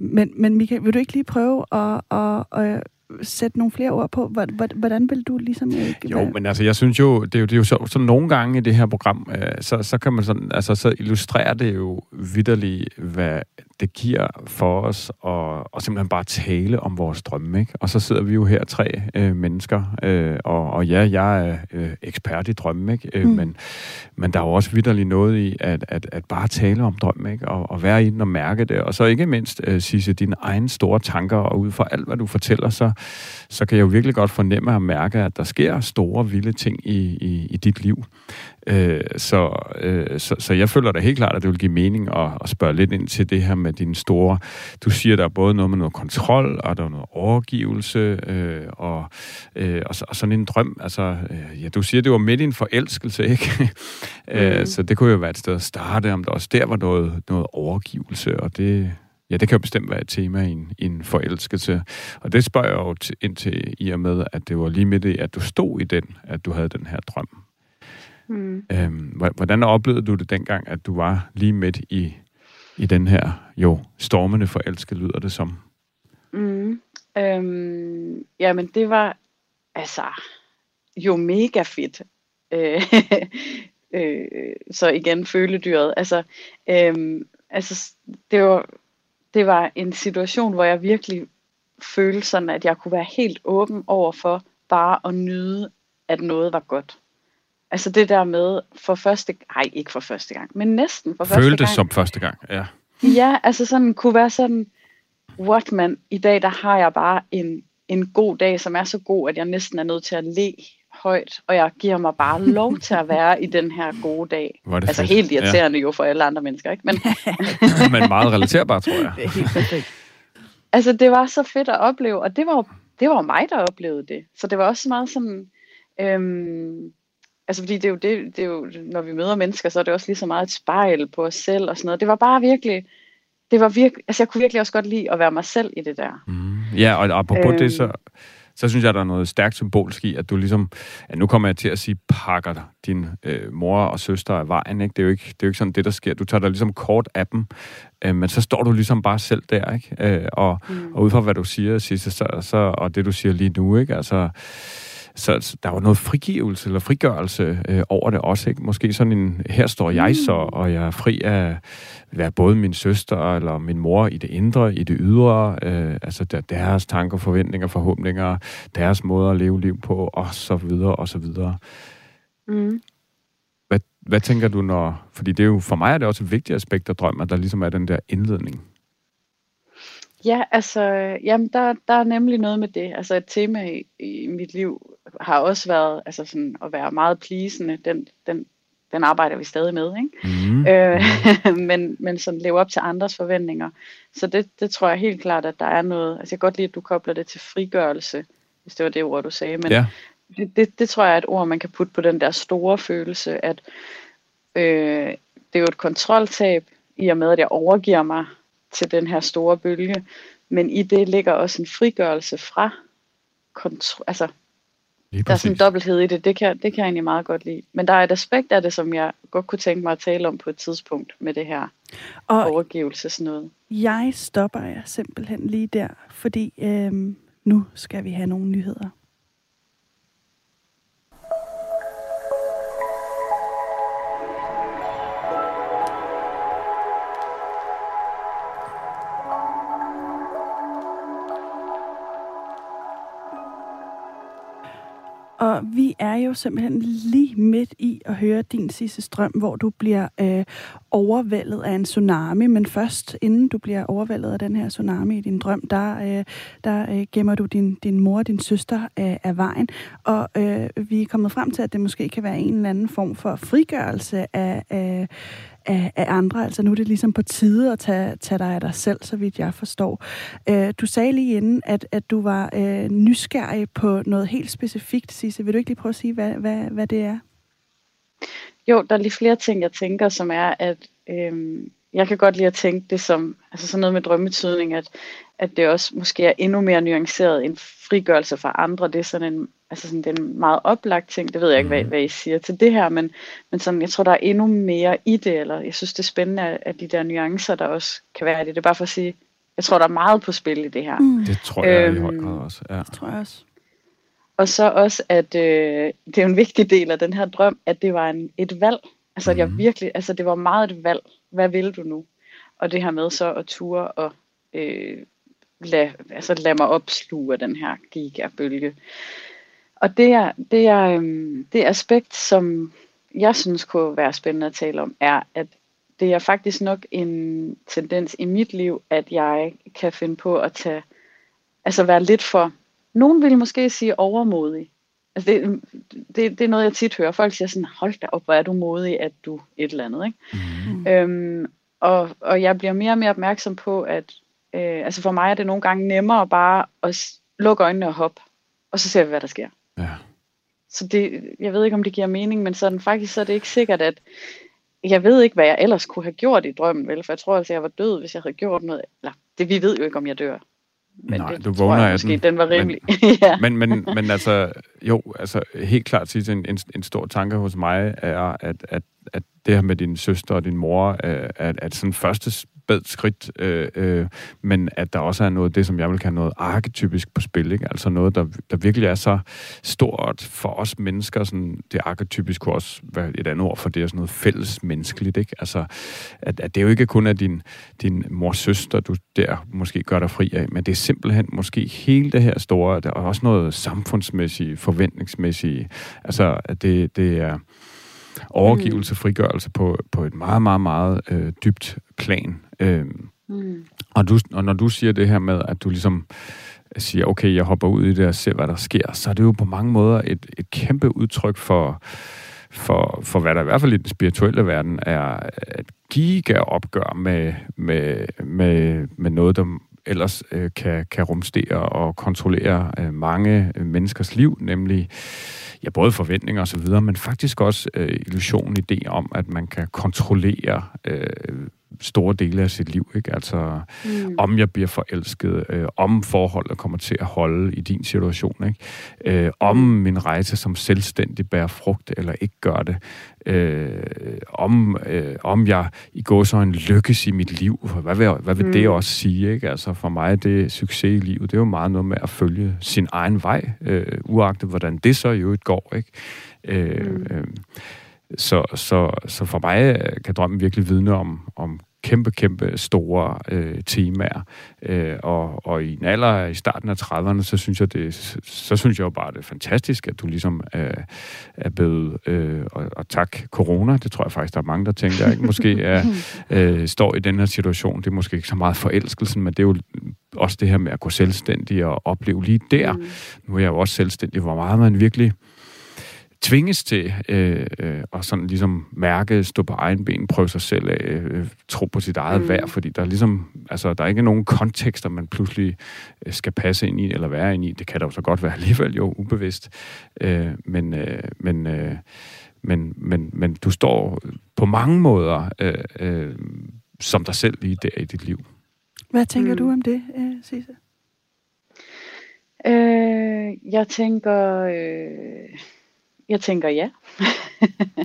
Men, men Mikael, vil du ikke lige prøve at, at, at sætte nogle flere ord på? Hvordan vil du ligesom... Jo, hvad? Men altså, jeg synes jo, det er jo, det er jo så, så nogle gange i det her program, så, så kan man sådan, altså, så illustrerer det jo vitterligt, hvad det giver for os, og, og simpelthen bare tale om vores drømme, ikke? Og så sidder vi jo her tre øh, mennesker, øh, og, og ja, jeg er øh, ekspert i drømme, ikke? Øh, mm. men, men der er jo også vitterligt noget i, at, at, at bare tale om drømme, ikke? Og, og være i den og mærke det, og så ikke mindst, øh, Sisse, dine egne store tanker, og ud fra alt, hvad du fortæller, så, så kan jeg jo virkelig godt fornemme og mærke, at der sker store, vilde ting i, i, i dit liv. Øh, så, øh, så, så jeg føler da helt klart, at det vil give mening at, at spørge lidt ind til det her med dine store... Du siger, der er både noget med noget kontrol, og der er noget overgivelse, øh, og, øh, og, og sådan en drøm. Altså, øh, ja, du siger, det var midt i en forelskelse, ikke? øh, mm. Så det kunne jo være et sted at starte, om der også der var noget, noget overgivelse, og det... Ja, det kan jo bestemt være et tema i en, en forelskelse. Og det spørger jeg jo t- ind til i og med, at det var lige midt i, at du stod i den, at du havde den her drøm. Mm. Øhm, hvordan oplevede du det dengang, at du var lige midt i, i den her, jo, stormende forelske, lyder det som? Mm. Øhm, jamen, det var altså jo mega fedt. Øh, øh, så igen, føledyret. Altså, øh, altså det var... Det var en situation, hvor jeg virkelig følte sådan, at jeg kunne være helt åben over for bare at nyde, at noget var godt. Altså det der med for første gang, nej ikke for første gang, men næsten for første gang. Følte som første gang, ja. Ja, altså sådan kunne være sådan, what man, i dag der har jeg bare en, en god dag, som er så god, at jeg næsten er nødt til at le højt, og jeg giver mig bare lov til at være i den her gode dag. Altså fedt. Helt irriterende, ja. Jo for alle andre mennesker, ikke? Men, men meget relaterbart, tror jeg. Det er helt perfekt. Altså, det var så fedt at opleve, og det var jo, det var mig, der oplevede det. Så det var også meget sådan... Øhm, altså, fordi det er, jo det, det er jo... Når vi møder mennesker, så er det også lige så meget et spejl på os selv og sådan noget. Det var bare virkelig... Det var virke, altså, jeg kunne virkelig også godt lide at være mig selv i det der. Mm. Ja, og apropos øhm, det, så... så synes jeg, der er noget stærkt symbolsk i, at du ligesom, ja, nu kommer jeg til at sige, pakker din øh, mor og søster af vejen, ikke? Det er jo ikke, det er jo ikke sådan det, der sker. Du tager dig ligesom kort af dem, øh, men så står du ligesom bare selv der, ikke? Øh, og, mm. og ud fra, hvad du siger, Sisse, så, så, og det, du siger lige nu, ikke? Altså, så der var noget frigivelse eller frigørelse øh, over det også, ikke? Måske sådan en, her står jeg så, og jeg er fri af at være både min søster eller min mor i det indre, i det ydre, øh, altså der, deres tanker, forventninger, forhåbninger, deres måder at leve liv på, og så videre, og så videre. Mm. Hvad, hvad tænker du, når... Fordi det er jo, for mig er det også et vigtigt aspekt af drømmen, at der ligesom er den der indledning. Ja, altså, jamen der, der er nemlig noget med det. Altså et tema i, i mit liv har også været altså sådan at være meget pleasende. Den, den, den arbejder vi stadig med, ikke? Mm. Øh, men, men sådan leve op til andres forventninger. Så det, det tror jeg helt klart, at der er noget. Altså jeg kan godt lide, at du kobler det til frigørelse, hvis det var det ord, du sagde. Men ja. det, det, det tror jeg er et ord, man kan putte på den der store følelse, at øh, det er jo et kontroltab i og med, at jeg overgiver mig til den her store bølge, men i det ligger også en frigørelse fra kontro- altså Der er sådan en dobbelthed i det, det kan, det kan jeg egentlig meget godt lide. Men der er et aspekt af det, som jeg godt kunne tænke mig at tale om på et tidspunkt med det her og overgivelse sådan noget. Jeg stopper jeg simpelthen lige der, fordi øhm, nu skal vi have nogle nyheder. Og vi er jo simpelthen lige midt i at høre din Sisse Strøm, hvor du bliver øh, overvældet af en tsunami. Men først, inden du bliver overvældet af den her tsunami i din drøm, der, øh, der øh, gemmer du din, din mor og din søster øh, af vejen. Og øh, vi er kommet frem til, at det måske kan være en eller anden form for frigørelse af, øh, af, af andre. Altså nu er det ligesom på tide at tage, tage dig af dig selv, så vidt jeg forstår. Øh, du sagde lige inden, at, at du var øh, nysgerrig på noget helt specifikt, Sisse. Vil du ikke lige prøve at sige, hvad, hvad, hvad det er? Jo, der er lige flere ting, jeg tænker, som er, at øh, jeg kan godt lide at tænke det som, altså sådan noget med drømmetydning, at, at det også måske er endnu mere nuanceret end frigørelse fra andre. Det er sådan en, altså sådan, det er en meget oplagt ting, det ved jeg ikke, hvad, hvad I siger til det her, men, men sådan, jeg tror, der er endnu mere i det, eller jeg synes, det er spændende, at de der nuancer, der også kan være i det. Det er bare for at sige, jeg tror, der er meget på spil i det her. Mm. Det tror jeg øhm, i høj grad også. Ja. Det tror jeg også. Og så også, at øh, det er en vigtig del af den her drøm, at det var en, et valg. Altså, at jeg virkelig, altså, det var meget et valg. Hvad vil du nu? Og det her med så at ture og øh, lade altså, lad mig opsluge af den her gigabølge. Og det er, det, er, øh, det aspekt, som jeg synes kunne være spændende at tale om, er, at det er faktisk nok en tendens i mit liv, at jeg kan finde på at tage, altså være lidt for... Nogen ville måske sige overmodig. Altså det, det, det er noget, jeg tit hører. Folk siger sådan, hold da op, hvor er du modig, at du et eller andet. Ikke? Mm. Øhm, og, og jeg bliver mere og mere opmærksom på, at øh, altså for mig er det nogle gange nemmere bare at lukke øjnene og hoppe. Og så ser vi, hvad der sker. Ja. Så det, jeg ved ikke, om det giver mening, men sådan, faktisk så er det ikke sikkert, at jeg ved ikke, hvad jeg ellers kunne have gjort i drømmen. Vel? For jeg tror altså, jeg var død, hvis jeg havde gjort noget. Eller, det, vi ved jo ikke, om jeg dør. Men nej, det, du vågner jeg, af måske, den. den var rimelig. Men, ja. men, men, men altså, jo, altså helt klart sige en, en, en stor tanke hos mig er, at, at, at det her med din søster og din mor, er, at, at sådan første spædt skridt, øh, øh, men at der også er noget, det som jeg vil kalde noget arketypisk på spil, ikke? Altså noget, der, der virkelig er så stort for os mennesker, sådan, det arketypisk kunne også være et andet ord for det, er sådan noget fælles menneskeligt, ikke? Altså, at, at det jo ikke kun er din, din mors søster, du der måske gør dig fri af, men det er simpelthen måske hele det her store, der er også noget samfundsmæssigt, forventningsmæssigt, altså at det, det er overgivelse, frigørelse på, på et meget, meget, meget øh, dybt plan. Øh, mm. og, du, og når du siger det her med, at du ligesom siger, okay, jeg hopper ud i det og ser, hvad der sker, så er det jo på mange måder et, et kæmpe udtryk for, for, for, hvad der i hvert fald i den spirituelle verden er et gigaopgør med, med, med, med noget, der ellers øh, kan, kan rumstere og kontrollere øh, mange menneskers liv, nemlig ja, både forventninger og så videre, men faktisk også øh, illusionen, idé om, at man kan kontrollere øh, store dele af sit liv, ikke? Altså, mm. om jeg bliver forelsket, øh, om forholdet kommer til at holde i din situation, ikke? Øh, om min rejse som selvstændig bærer frugt eller ikke gør det, øh, om, øh, om jeg i går så en lykkes i mit liv, hvad vil, hvad vil mm. det også sige, ikke? Altså, for mig, det succes i livet, det er jo meget noget med at følge sin egen vej, øh, uagtet hvordan det så jo et går, ikke? Øh, mm. øh, Så, så, så for mig kan drømmen virkelig vidne om, om kæmpe, kæmpe store øh, temaer. Øh, og, og i en alder i starten af trediverne, så synes jeg, det, så synes jeg jo bare, det er fantastisk, at du ligesom øh, er blevet, øh, og, og tak corona, det tror jeg faktisk, der er mange, der tænker, ikke? Måske er, øh, står i den her situation, det er måske ikke så meget forelskelsen, men det er jo også det her med at gå selvstændig og opleve lige der. Mm. Nu er jeg jo også selvstændig, hvor meget man virkelig tvinges til øh, øh, at sådan ligesom mærke, stå på egen ben, prøve sig selv af, øh, tro på sit eget mm. værd, fordi der er ligesom, altså der er ikke nogen kontekster, man pludselig skal passe ind i, eller være ind i. Det kan der jo så godt være alligevel, jo, ubevidst. Øh, men, øh, men, øh, men, men, men du står på mange måder øh, øh, som dig selv lige der i dit liv. Hvad tænker mm. du om det, Sisse? Øh, jeg tænker, øh, jeg tænker ja.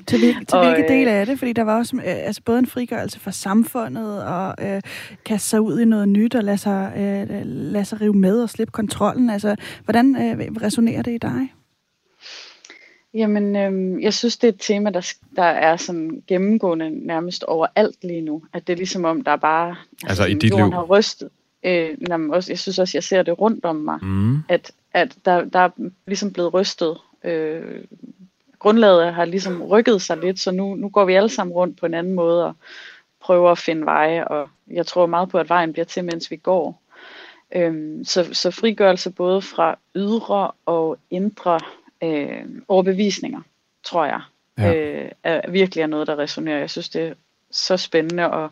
til hvil- til og, hvilke dele af det? Fordi der var også øh, altså både en frigørelse fra samfundet og øh, kaste sig ud i noget nyt og lade sig, øh, lade sig rive med og slippe kontrollen. Altså, hvordan øh, resonerer det i dig? Jamen, øh, jeg synes, det er et tema, der, der er sådan gennemgående nærmest overalt lige nu. At det er ligesom om, der er bare... Altså, altså i dit liv? Har rystet. Øh, jeg synes også, jeg ser det rundt om mig. Mm. At, at der, der er ligesom blevet rystet. Øh, grundlaget har ligesom rykket sig lidt, så nu, nu går vi alle sammen rundt på en anden måde og prøver at finde veje. Og jeg tror meget på, at vejen bliver til, mens vi går. Øh, så, så frigørelse både fra ydre og indre... Øh, overbevisninger, tror jeg, ja. øh, er, virkelig er noget, der resonerer. Jeg synes, det er så spændende, og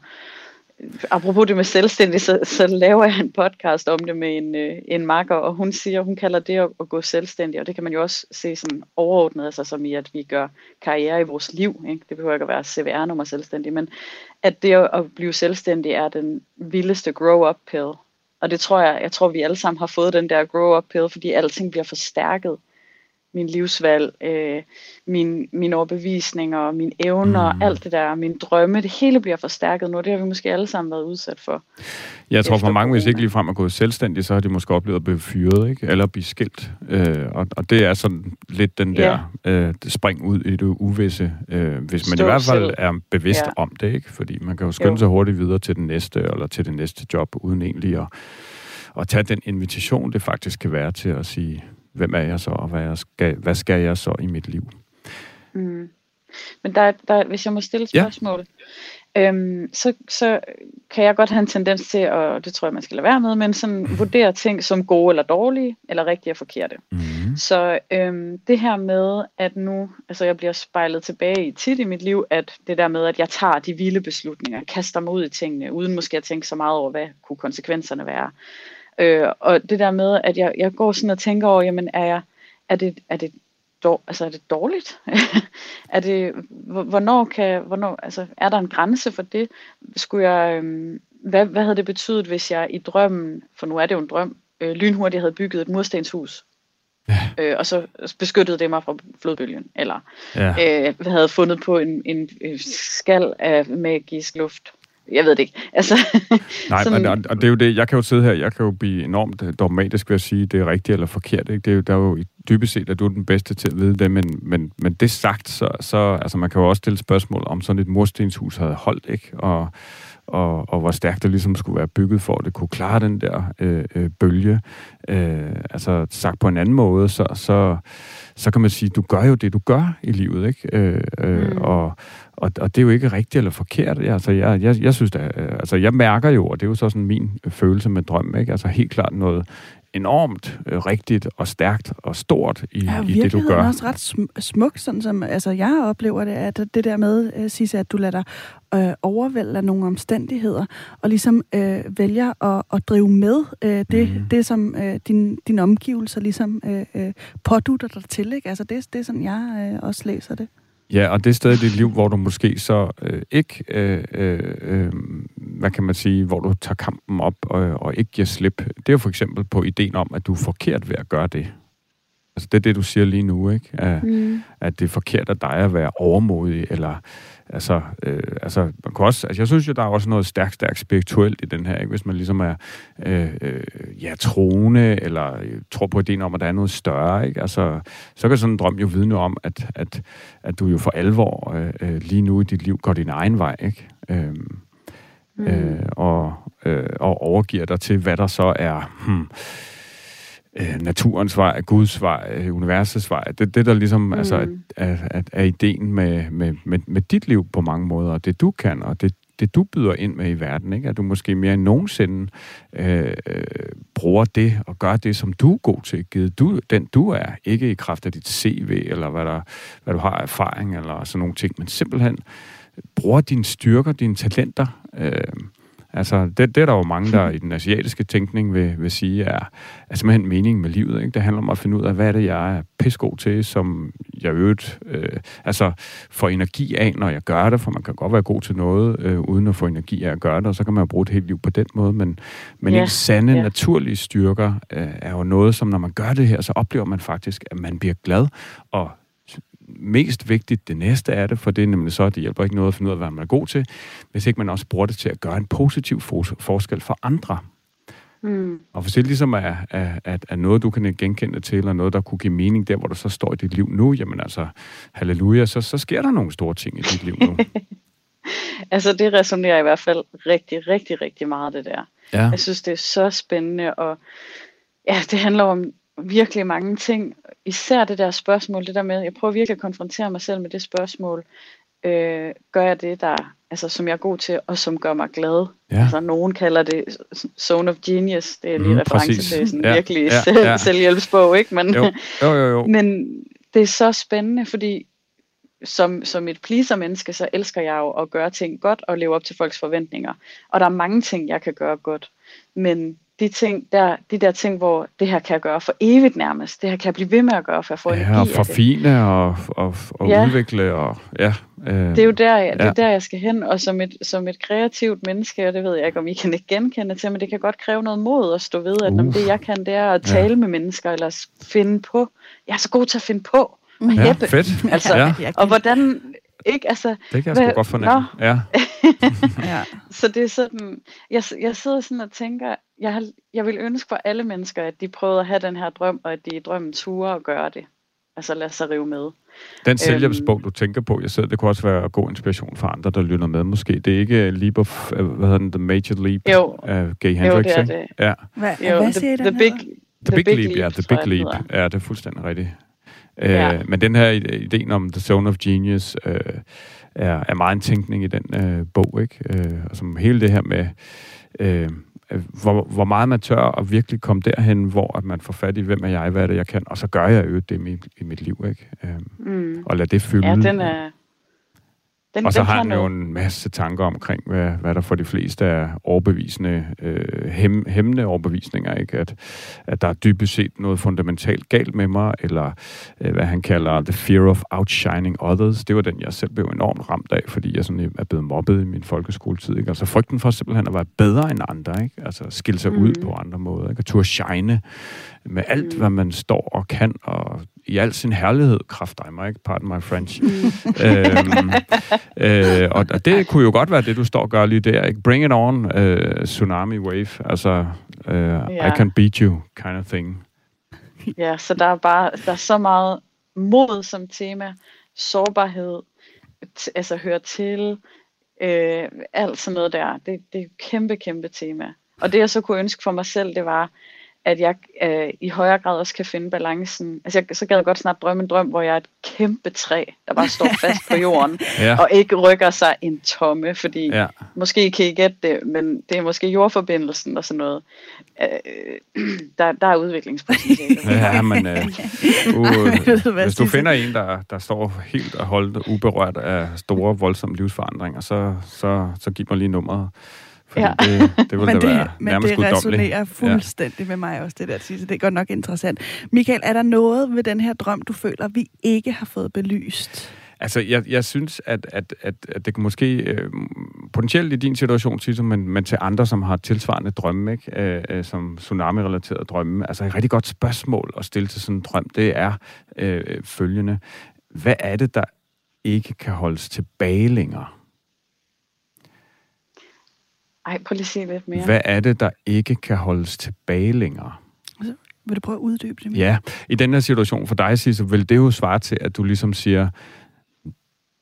øh, apropos det med selvstændig, så, så laver jeg en podcast om det med en, øh, en makker, og hun siger, hun kalder det at, at gå selvstændig, og det kan man jo også se sådan overordnet, altså som i, at vi gør karriere i vores liv, ikke? Det behøver ikke at være C V R-nummer selvstændig, men at det at blive selvstændig er den vildeste grow-up-pill, og det tror jeg, jeg tror, vi alle sammen har fået den der grow-up-pill, fordi alting bliver forstærket. Min livsvalg, øh, min, mine overbevisninger, mine evner, mm. alt det der, mine drømme, det hele bliver forstærket nu. Det har vi måske alle sammen været udsat for. Jeg tror for mange, hvis ikke ligefrem at gå selvstændig, så har de måske oplevet at blive fyret, ikke? Eller blive skilt. Øh, og, og det er sådan lidt den der yeah. øh, spring ud i det uvisse, øh, hvis man Stå i hvert fald selv. er bevidst yeah. om det, ikke? Fordi man kan jo skynde jo. sig hurtigt videre til den næste, eller til det næste job, uden egentlig at, at tage den invitation, det faktisk kan være til at sige... Hvem er jeg så, og hvad, jeg skal, hvad skal jeg så i mit liv? Mm. Men der, der, hvis jeg må stille et spørgsmål, ja. øhm, så, så kan jeg godt have en tendens til, og det tror jeg, man skal lade være med, men sådan vurdere ting som gode eller dårlige, eller rigtige og forkerte. Mm. Så øhm, det her med, at nu, altså jeg bliver spejlet tilbage i tit i mit liv, at det der med, at jeg tager de vilde beslutninger, kaster mig ud i tingene, uden måske at tænke så meget over, hvad kunne konsekvenserne være. Øh, og det der med, at jeg, jeg går sådan og tænker over, jamen er, jeg, er, det, er, det, dår, altså, er det dårligt? er det, hvornår kan, hvornår, altså, er der en grænse for det? Skulle jeg, øh, hvad, hvad havde det betydet, hvis jeg i drømmen, for nu er det jo en drøm, øh, lynhurtigt havde bygget et murstenshus? Ja. Øh, og så beskyttede det mig fra flodbølgen, eller ja. øh, havde fundet på en, en, en skal af magisk luft. Jeg ved det ikke. Altså, Nej, sådan... og, og det er jo det. Jeg kan jo sidde her, jeg kan jo blive enormt dogmatisk ved at sige, det er rigtigt eller forkert. Ikke? Det er jo, der er jo dybest set, at du er den bedste til at vide det, men, men, men det sagt, så, så altså, man kan jo også stille spørgsmål om sådan et murstenshus havde holdt, ikke? Og, og, og hvor stærkt det ligesom skulle være bygget for, at det kunne klare den der øh, øh, bølge. Øh, altså sagt på en anden måde, så, så, så kan man sige, du gør jo det, du gør i livet, ikke? Øh, øh, mm. og, Og, og det er jo ikke rigtigt eller forkert. Altså, jeg, jeg, jeg synes da, altså, jeg mærker jo, og det er jo så sådan min følelse med drøm, ikke? Altså, helt klart noget enormt øh, rigtigt og stærkt og stort i, ja, i det, du gør. Ja, også ret sm- smukt, sådan som altså, jeg oplever det, at det der med, øh, Sisse, at du lader dig øh, overvælde af nogle omstændigheder, og ligesom øh, vælger at, at drive med øh, det, mm. det, som øh, din, din omgivelser ligesom øh, øh, pådutter dig til, ikke? Altså, det, det er sådan, jeg øh, også læser det. Ja, og det er stadig dit liv, hvor du måske så øh, ikke, øh, øh, hvad kan man sige, hvor du tager kampen op og, og ikke giver slip. Det er jo for eksempel på ideen om, at du er forkert ved at gøre det. Altså det er det, du siger lige nu, ikke? At, mm. at det er forkert af dig at være overmodig, eller altså, øh, altså man kan også, altså jeg synes jo, der er også noget stærkt, stærkt spirituelt i den her, ikke? Hvis man ligesom er øh, øh, ja, troende, eller tror på ideen om, at der er noget større, ikke? Altså, så kan sådan en drøm jo vidne om, at, at, at du jo for alvor øh, lige nu i dit liv går din egen vej, ikke? Øh, mm. øh, og, øh, og overgiver dig til, hvad der så er... Hmm, naturens vej, Guds vej, universets vej. Det, det der ligesom mm. altså, er, er, er ideen med, med, med, med dit liv på mange måder, og det du kan, og det, det du byder ind med i verden, ikke? At du måske mere end nogensinde øh, øh, bruger det og gør det, som du er god til, givet du, den du er, ikke i kraft af dit C V, eller hvad, der, hvad du har af erfaring, eller sådan nogle ting, men simpelthen bruger dine styrker, dine talenter, øh, Altså, det, det er der jo mange, der i den asiatiske tænkning vil, vil sige, er, er simpelthen meningen med livet, ikke? Det handler om at finde ud af, hvad er det, jeg er pissegod til, som jeg øvrigt øh, altså, får energi af, når jeg gør det, for man kan godt være god til noget, øh, uden at få energi af at gøre det, og så kan man jo bruge et helt liv på den måde, men, men ja, en sande, ja. naturlige styrker øh, er jo noget, som når man gør det her, så oplever man faktisk, at man bliver glad, og mest vigtigt, det næste er det, for det er nemlig så, at det hjælper ikke noget at finde ud af, hvad man er god til, hvis ikke man også bruger det til at gøre en positiv for- forskel for andre. Mm. Og hvis det ligesom er, er, er, er noget, du kan genkende til, eller noget, der kunne give mening der, hvor du så står i dit liv nu, jamen altså, halleluja, så, så sker der nogle store ting i dit liv nu. Altså, det resonerer i hvert fald rigtig, rigtig, rigtig meget, det der. Ja. Jeg synes, det er så spændende, og ja, det handler om virkelig mange ting, især det der spørgsmål, det der med, jeg prøver virkelig at konfrontere mig selv med det spørgsmål, øh, gør jeg det, der, altså, som jeg er god til, og som gør mig glad. Ja. Altså, nogen kalder det Zone of Genius, det er lige mm, reference til sådan ja, virkelig ja, selv, ja. selvhjælpsbog, ikke? Men, jo. Jo, jo, jo. men det er så spændende, fordi som, som et pleaser-menneske, så elsker jeg jo at gøre ting godt, og leve op til folks forventninger. Og der er mange ting, jeg kan gøre godt, men de ting der, de der ting, hvor det her kan jeg gøre for evigt nærmest, det her kan jeg blive ved med at gøre, for jeg får ja, energi af det. Ja, og forfine og, og, og ja. udvikle. Og, ja, øh, det er jo der, jeg, ja. det er der, jeg skal hen, og som et, som et kreativt menneske, og det ved jeg ikke, om I kan ikke genkende til, men det kan godt kræve noget mod at stå ved, at uh. det jeg kan, det er at tale ja. med mennesker, eller finde på. Jeg er så god til at finde på. Mm. Ja, Jeppe. Fedt. Altså, ja. Og hvordan... Ikke? Altså, det kan jeg sgu godt fornemme. Ja. ja. Så det er sådan, jeg, jeg sidder sådan og tænker, jeg, har, jeg vil ønske for alle mennesker, at de prøver at have den her drøm, og at de i drømmen turer og gøre det. Altså lad sig rive med. Den selvhjælpsbog, du tænker på, jeg sidder, det kunne også være god inspiration for andre, der lytter med måske. Det er ikke Leap of, hvad hedder den, The Major Leap jo. af Gay Hendricks, ikke? Jo, det er det. Ja. Hva, jo, hvad siger the, the, big, the, the Big, big Leap, ja, The Big Leap. Ja, det er fuldstændig rigtigt. Ja. Øh, men den her idé om The Zone of Genius øh, er, er meget en tænkning i den øh, bog, ikke? Øh, og som hele det her med, øh, hvor, hvor meget man tør at virkelig komme derhen, hvor at man får fat i, hvem er jeg, hvad er det, jeg kan, og så gør jeg jo det i, i mit liv, ikke? Øh, mm. Og lad det fylde. Ja, den er... Den, og så har han jo en masse tanker omkring, hvad, hvad der for de fleste er overbevisende, øh, hem, hemmende overbevisninger, ikke? At, at der er dybest set noget fundamentalt galt med mig, eller øh, hvad han kalder the fear of outshining others. Det var den, jeg selv blev enormt ramt af, fordi jeg sådan er blevet mobbet i min folkeskoletid, ikke? Altså frygten for simpelthen at være bedre end andre, ikke? Altså skille sig mm. ud på andre måder, ikke? At turde shine med alt, mm. hvad man står og kan, og i al sin herlighed, kraft dig mig, ikke? Pardon my French. øhm, øh, og, og det kunne jo godt være det, du står og gør lige der, ikke? Bring it on, øh, tsunami wave, altså øh, ja. I can beat you, kind of thing. Ja, så der er bare der er så meget mod som tema, sårbarhed, t- altså høre til, øh, alt sådan noget der. Det, det er et kæmpe, kæmpe tema. Og det, jeg så kunne ønske for mig selv, det var, at jeg øh, i højere grad også kan finde balancen. Altså, jeg, så gad jeg godt snart drømme en drøm, hvor jeg er et kæmpe træ, der bare står fast på jorden, ja. og ikke rykker sig en tomme, fordi ja. måske kan I gætte det, men det er måske jordforbindelsen og sådan noget. Øh, der, der er udviklingspotentiale. Ja, men øh, du, øh, hvis du finder en, der, der står helt og holdt uberørt af store, voldsomme livsforandringer, så, så, så giv mig lige nummeret. Ja. Det, det men det, være men det resonerer fuldstændig ja. med mig også, det der Sisse. Det er godt nok interessant. Mikael, er der noget ved den her drøm, du føler, vi ikke har fået belyst? Altså, jeg, jeg synes, at, at, at, at det kan måske øh, potentielt i din situation, Sisse, men, men til andre, som har tilsvarende drømme, ikke? Øh, som tsunami-relaterede drømme. Altså, et rigtig godt spørgsmål at stille til sådan en drøm, det er øh, følgende. Hvad er det, der ikke kan holdes tilbage længere? Ej, prøv lige at sige lidt mere. Hvad er det, der ikke kan holdes tilbage længere? Altså, vil du prøve at uddybe det mere? Ja, i den her situation for dig, Sisse, vil det jo svare til, at du ligesom siger,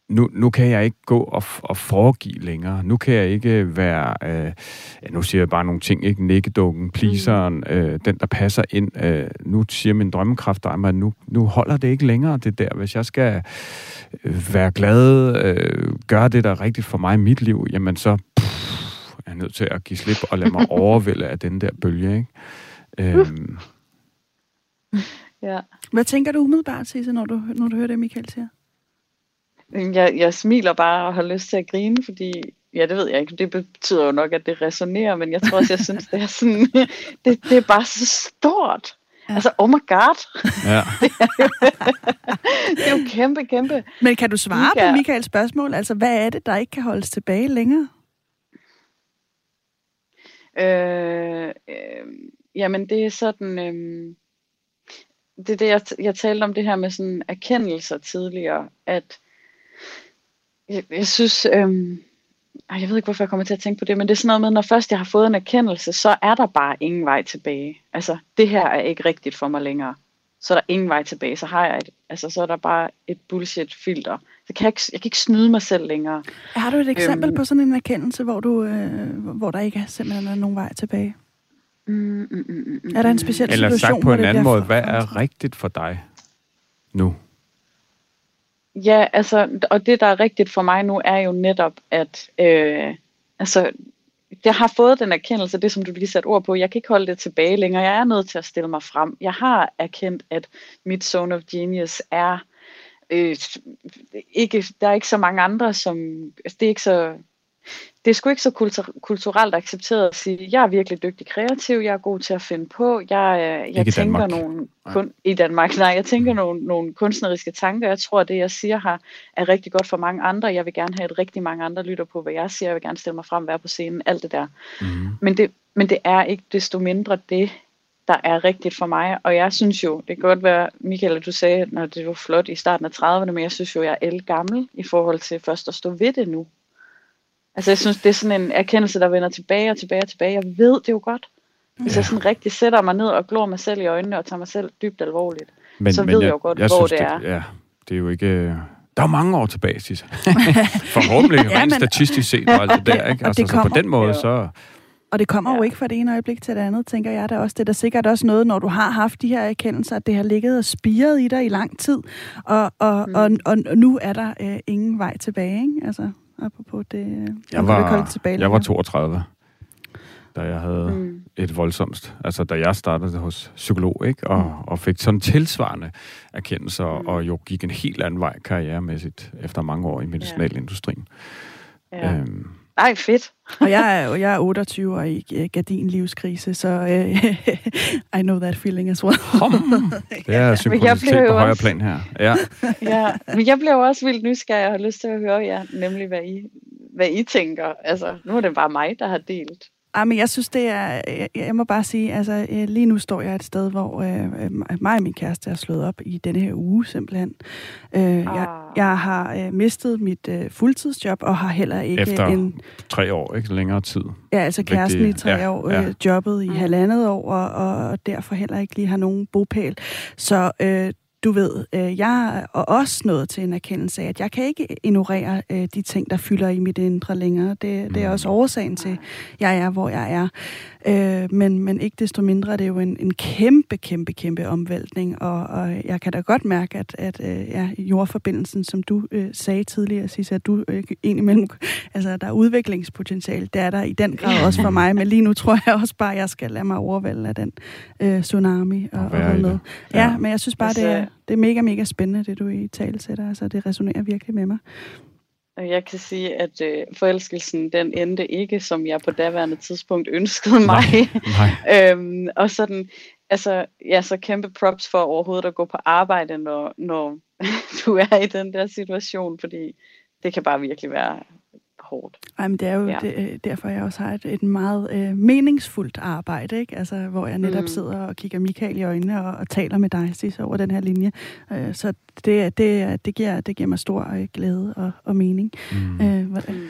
nu, nu kan jeg ikke gå og, og foregive længere. Nu kan jeg ikke være, øh, ja, nu siger jeg bare nogle ting, ikke? Nikkedukken, pleaseren, øh, den, der passer ind. Øh, nu siger min drømmekraft dig, men nu, nu holder det ikke længere, det der. Hvis jeg skal øh, være glad, øh, gøre det, der er rigtigt for mig i mit liv, jamen så... Jeg er nødt til at give slip og lade mig overvælde af den der bølge, ikke? Øhm. Ja. Hvad tænker du umiddelbart, Sisse, når du, når du hører det, Mikael siger? Jeg, jeg smiler bare og har lyst til at grine, fordi ja, det ved jeg ikke. Det betyder jo nok, at det resonerer, men jeg tror også, jeg synes, det er sådan, det, det er bare så stort. Ja. Altså, oh my god. Ja. Det er jo, det er jo kæmpe, kæmpe. Men kan du svare Mikael. på Mikaels spørgsmål? Altså, hvad er det, der ikke kan holdes tilbage længere? Øh, øh, jamen, det er sådan... Øh, det er det, jeg, jeg talte om det her med sådan erkendelser tidligere, at jeg, jeg synes... Øh, Jeg ved ikke, hvorfor jeg kommer til at tænke på det, men det er sådan noget med, når først jeg har fået en erkendelse, så er der bare ingen vej tilbage. Altså, det her er ikke rigtigt for mig længere. Så er der ingen vej tilbage, så har jeg et, altså, så er der bare et bullshit-filter. Så kan jeg, ikke, jeg kan ikke snyde mig selv længere. Har du et eksempel øhm, på sådan en erkendelse, hvor, du, øh, hvor der ikke er simpelthen er nogen vej tilbage? Mm, mm, mm, mm, er der en speciel eller situation, sagt på en anden måde, for, hvad er rigtigt for dig nu? Ja, altså, og det, der er rigtigt for mig nu, er jo netop, at øh, altså, jeg har fået den erkendelse, det som du lige satte ord på, jeg kan ikke holde det tilbage længere, jeg er nødt til at stille mig frem. Jeg har erkendt, at mit zone of genius er, øh, ikke, der er ikke så mange andre, som, det er ikke så... Det er sgu ikke så kultur- kulturelt accepteret at sige, jeg er virkelig dygtig kreativ, jeg er god til at finde på, jeg, jeg tænker nogle kun- i Danmark, nej, jeg tænker nogle, nogle kunstneriske tanker, jeg tror, det jeg siger her er rigtig godt for mange andre, jeg vil gerne have, at rigtig mange andre lytter på, hvad jeg siger, jeg vil gerne stille mig frem, være på scenen, alt det der. Mm-hmm. Men, det, men det er ikke desto mindre det, der er rigtigt for mig, og jeg synes jo, det kan godt være, Mikael, du sagde, når det var flot i starten af trediverne, men jeg synes jo, jeg er ældgammel i forhold til først at stå ved det nu. Altså, jeg synes, det er sådan en erkendelse, der vender tilbage og tilbage og tilbage. Jeg ved det jo godt. Hvis ja. jeg sådan rigtig sætter mig ned og glor mig selv i øjnene og tager mig selv dybt alvorligt, men, så men ved jeg, jeg jo godt, jeg hvor synes, det er. Det, ja, det er jo ikke... Der er mange år tilbage, Sisse. Forhåbentlig, ja, rent men... statistisk set og alt det der, ikke? Altså, kommer... så på den måde, så... Og det kommer ja. jo ikke fra det ene øjeblik til det andet, tænker jeg da også. Det er da sikkert også noget, når du har haft de her erkendelser, at det har ligget og spiret i dig i lang tid, og, og, mm. og, og, og nu er der øh, ingen vej tilbage, ikke? Altså... Apropos det, jeg var, tilbage, jeg var toogtredive, da jeg havde mm. et voldsomt, altså da jeg startede hos psykolog, ikke? Og, mm. og fik sådan tilsvarende erkendelser, mm. og jo gik en helt anden vej karrieremæssigt efter mange år i medicinalindustrien. Ja. Ja. Øhm. Ej, fedt. Og jeg er, jeg er otteogtyve og i gardinlivskrise, så uh, I know that feeling as well. Det er synkronitet på højre plan her. Ja. Ja, men jeg bliver også vildt nysgerrig, og har lyst til at høre jer, nemlig hvad I, hvad I tænker. Altså, nu er det bare mig, der har delt. Ej, men jeg synes, det er... Jeg må bare sige, altså lige nu står jeg et sted, hvor øh, mig og min kæreste er slået op i denne her uge, simpelthen. Øh, ah. jeg, jeg har øh, mistet mit øh, fuldtidsjob, og har heller ikke... Efter en, tre år, ikke? Længere tid. Ja, altså kæresten i tre ja, år, øh, ja. jobbet i halvandet år, og, og derfor heller ikke lige har nogen bopæl. Så... Øh, Du ved, jeg er også nået til en erkendelse af, at jeg kan ikke ignorere de ting, der fylder i mit indre længere. Det, det er også årsagen til, at jeg er, hvor jeg er. Men, men ikke desto mindre er det jo en, en kæmpe, kæmpe, kæmpe omvæltning. Og, og jeg kan da godt mærke, at, at ja, jordforbindelsen, som du øh, sagde tidligere, Sisse, at du øh, indimellem, altså, der er udviklingspotentiale. Det er der i den grad også for mig. Men lige nu tror jeg også bare, at jeg skal lade mig overvælde af den øh, tsunami. Og, og noget. Ja. ja, men jeg synes bare, det er... Det er mega, mega spændende, det du i tale sætter. Altså, det resonerer virkelig med mig. Og jeg kan sige, at øh, forelskelsen, den endte ikke, som jeg på daværende tidspunkt ønskede mig. Nej, nej. øhm, og sådan, altså, ja, så kæmpe props for overhovedet at gå på arbejde, når, når du er i den der situation, fordi det kan bare virkelig være... hårdt. Ej, men det er jo ja. det, derfor, jeg også har et, et meget øh, meningsfuldt arbejde, ikke? Altså, hvor jeg netop mm. sidder og kigger Mikael i øjnene og, og taler med dig, Sisse, over den her linje. Øh, så det, det, det, giver, det giver mig stor øh, glæde og, og mening. Mm. Øh, hvordan? Mm.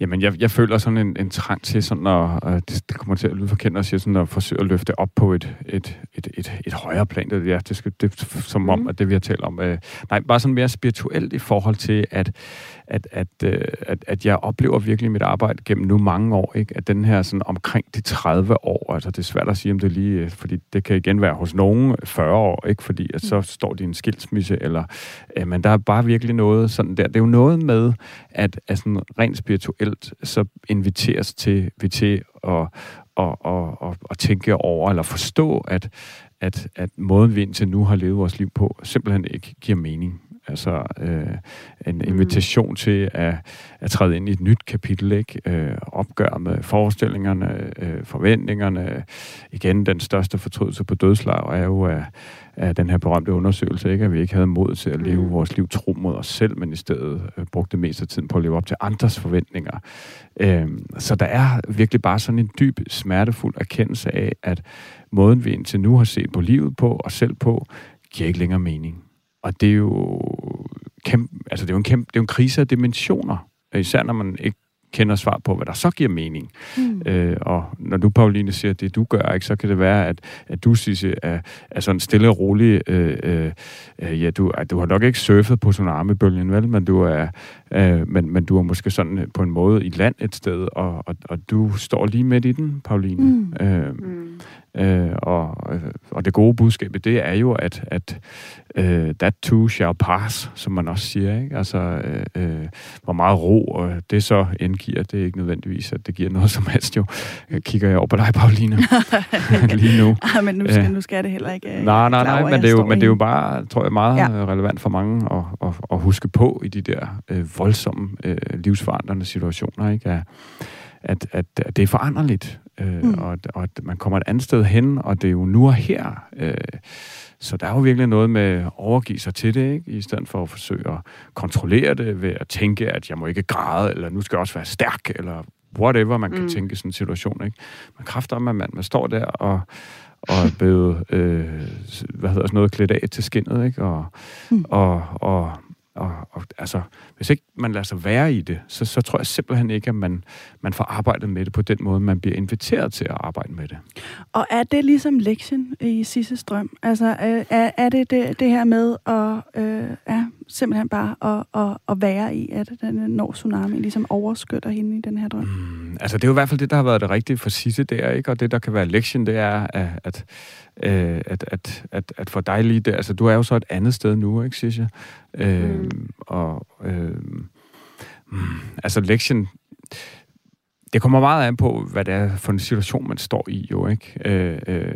Jamen, jeg, jeg føler sådan en, en trang til sådan at, det, det kommer til at lyde forkendt at sige sådan at forsøge at løfte op på et, et, et, et, et højere plan. Det er, det skal, det, som om, mm. at det vi har talt om. Øh, nej, bare sådan mere spirituelt i forhold til, at, at, at, øh, at, at jeg oplever virkelig mit arbejde gennem nu mange år, ikke? At den her sådan omkring de tredive år, altså det er svært at sige, om det lige, fordi det kan igen være hos nogen fyrre år, ikke? Fordi at så står de i en skilsmisse, eller, øh, men der er bare virkelig noget sådan der. Det er jo noget med, at, at sådan rent spirituelt så inviteres til, vi til at, at, at, at, at tænke over, eller forstå, at, at, at måden, vi indtil nu har levet vores liv på, simpelthen ikke giver mening. altså øh, en invitation mm. til at, at træde ind i et nyt kapitel, ikke? Øh, opgør med forestillingerne, øh, forventningerne. Igen, den største fortrydelse på dødsleje er jo af, af den her berømte undersøgelse, ikke? At vi ikke havde mod til at leve mm. vores liv tro mod os selv, men i stedet øh, brugte mest af tiden på at leve op til andres forventninger. Øh, så der er virkelig bare sådan en dyb, smertefuld erkendelse af, at måden vi indtil nu har set på livet på, og selv på, giver ikke længere mening. Og det er jo kæmpe, altså det er jo en kæmpe, det er jo en krise af dimensioner, især når man ikke kender svar på, hvad der så giver mening. Mm. Øh, og når du, Pauline, siger, at det du gør, ikke, så kan det være, at, at du, Sisse, er, er sådan stille og rolig. Øh, øh, ja, du, du har nok ikke surfet på tsunamibølgen, vel? Men du er, øh, men, men du er måske sådan på en måde i land et sted, og, og, og du står lige midt i den, Pauline. Mm. Øh, mm. Øh, og, og det gode budskab i det er jo, at, at øh, that too shall pass, som man også siger, ikke? Altså, øh, øh, hvor meget ro og det så indgiver, det er ikke nødvendigvis, at det giver noget som helst, jo. Kigger jeg over på dig, Pauline, lige nu. Ej, men nu skal, nu skal det heller ikke... Øh, nej, nej, nej, men det, er jo, men det er jo bare, tror jeg, meget ja. relevant for mange at, at, at huske på i de der øh, voldsomme, øh, livsforandrende situationer, ikke? At, At, at, at det er foranderligt, øh, mm. og, og at man kommer et andet sted hen, og det er jo nu og her. Øh, så der er jo virkelig noget med at overgive sig til det, ikke? I stedet for at forsøge at kontrollere det ved at tænke, at jeg må ikke græde, eller nu skal jeg også være stærk, eller whatever, man mm. kan tænke i sådan en situation, ikke? Man kræfter om, at man, man står der og, og er blevet, øh, hvad hedder sådan noget, klædt af til skindet, ikke? Og... Mm. og, og Og, og altså, hvis ikke man lader sig være i det, så, så tror jeg simpelthen ikke, at man, man får arbejdet med det på den måde, man bliver inviteret til at arbejde med det. Og er det ligesom lektien i Sisses drøm? Altså, er, er det, det det her med at øh, ja, simpelthen bare at, at, at være i, at den når tsunami ligesom overskytter hende i den her drøm? Mm, altså, det er jo i hvert fald det, der har været det rigtige for Sisse der, ikke? Og det, der kan være lektien, det er, at, at Øh, at, at, at, at for dig lige der, altså du er jo så et andet sted nu, ikke, Sisse? Øh, mm. Og øh, mm, altså lektien, det kommer meget an på, hvad det er for en situation, man står i, jo, ikke? Øh, øh,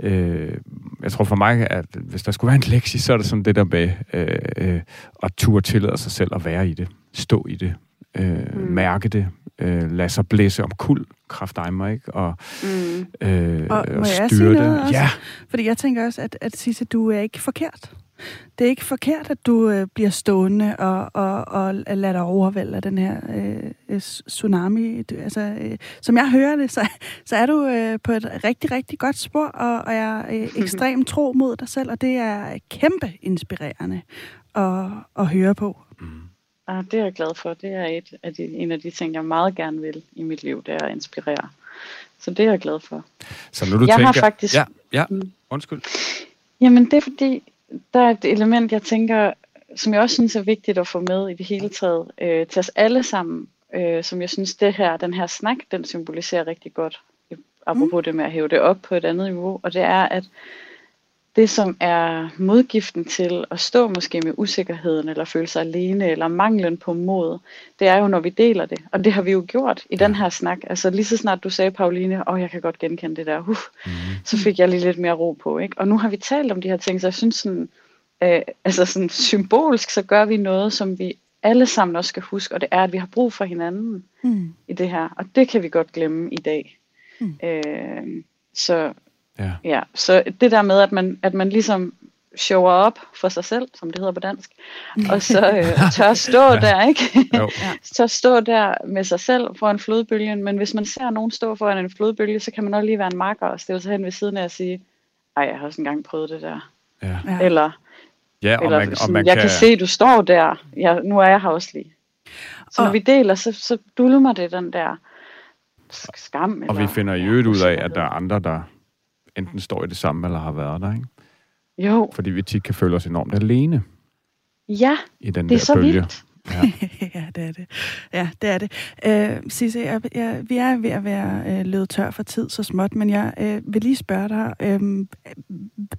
øh, jeg tror for mig, at hvis der skulle være en lektie, så er det sådan det der med øh, øh, at turde tillade sig selv at være i det, stå i det, øh, mm. mærke det, øh, lade sig blæse om kul, kraftdejmer, ikke? Og, mm. øh, og, og styre det. Også? Ja. Fordi jeg tænker også, at, at Sisse, du er ikke forkert. Det er ikke forkert, at du øh, bliver stående og, og, og lader dig overvælde af den her øh, tsunami. Altså, øh, som jeg hører det, så, så er du øh, på et rigtig, rigtig godt spor, og, og er øh, ekstremt tro mod dig selv, og det er kæmpe inspirerende at, at høre på. Mm. Ah, det er jeg glad for. Det er et af de, en af de ting, jeg meget gerne vil i mit liv, det er at inspirere. Så det er jeg glad for. Så nu du jeg tænker... Har faktisk... Ja, ja, undskyld. Jamen, det er fordi, der er et element, jeg tænker, som jeg også synes er vigtigt at få med i det hele taget, øh, til os alle sammen, øh, som jeg synes, det her, den her snak, den symboliserer rigtig godt, apropos mm. det med at hæve det op på et andet niveau, og det er, at det, som er modgiften til at stå måske med usikkerheden, eller føle sig alene, eller manglen på mod, det er jo, når vi deler det. Og det har vi jo gjort i den her snak. Altså lige så snart du sagde, Pauline, åh, jeg kan godt genkende det der, Uf, så fik jeg lige lidt mere ro på, ikke? Og nu har vi talt om de her ting, så jeg synes sådan, øh, altså sådan symbolsk, så gør vi noget, som vi alle sammen også skal huske, og det er, at vi har brug for hinanden mm. i det her. Og det kan vi godt glemme i dag. Mm. Øh, så... Ja. Ja, så det der med, at man, at man ligesom shower op for sig selv, som det hedder på dansk, og så øh, tør stå ja. der, ikke? Tør stå der med sig selv foran flodbølgen, men hvis man ser nogen stå foran en flodbølge, så kan man også lige være en makker og stille sig hen ved siden af og sige, ej, jeg har også engang prøvet det der. Ja. Eller, ja, og eller man, sådan, og man jeg kan, kan se, du står der, ja, nu er jeg her også lige. Så og... når vi deler, så, så dulmer det den der skam. Eller, og vi finder i øvrigt ud af, at der er andre, der... enten står i det samme, eller har været der, ikke? Jo. Fordi vi tit kan føle os enormt alene. Ja, i den det er der så bølge. Vildt. Ja. ja, det er det. Ja, det er det. Øh, Sisse, jeg, jeg, vi er ved at være øh, løbet tør for tid så småt, men jeg øh, vil lige spørge dig, øh,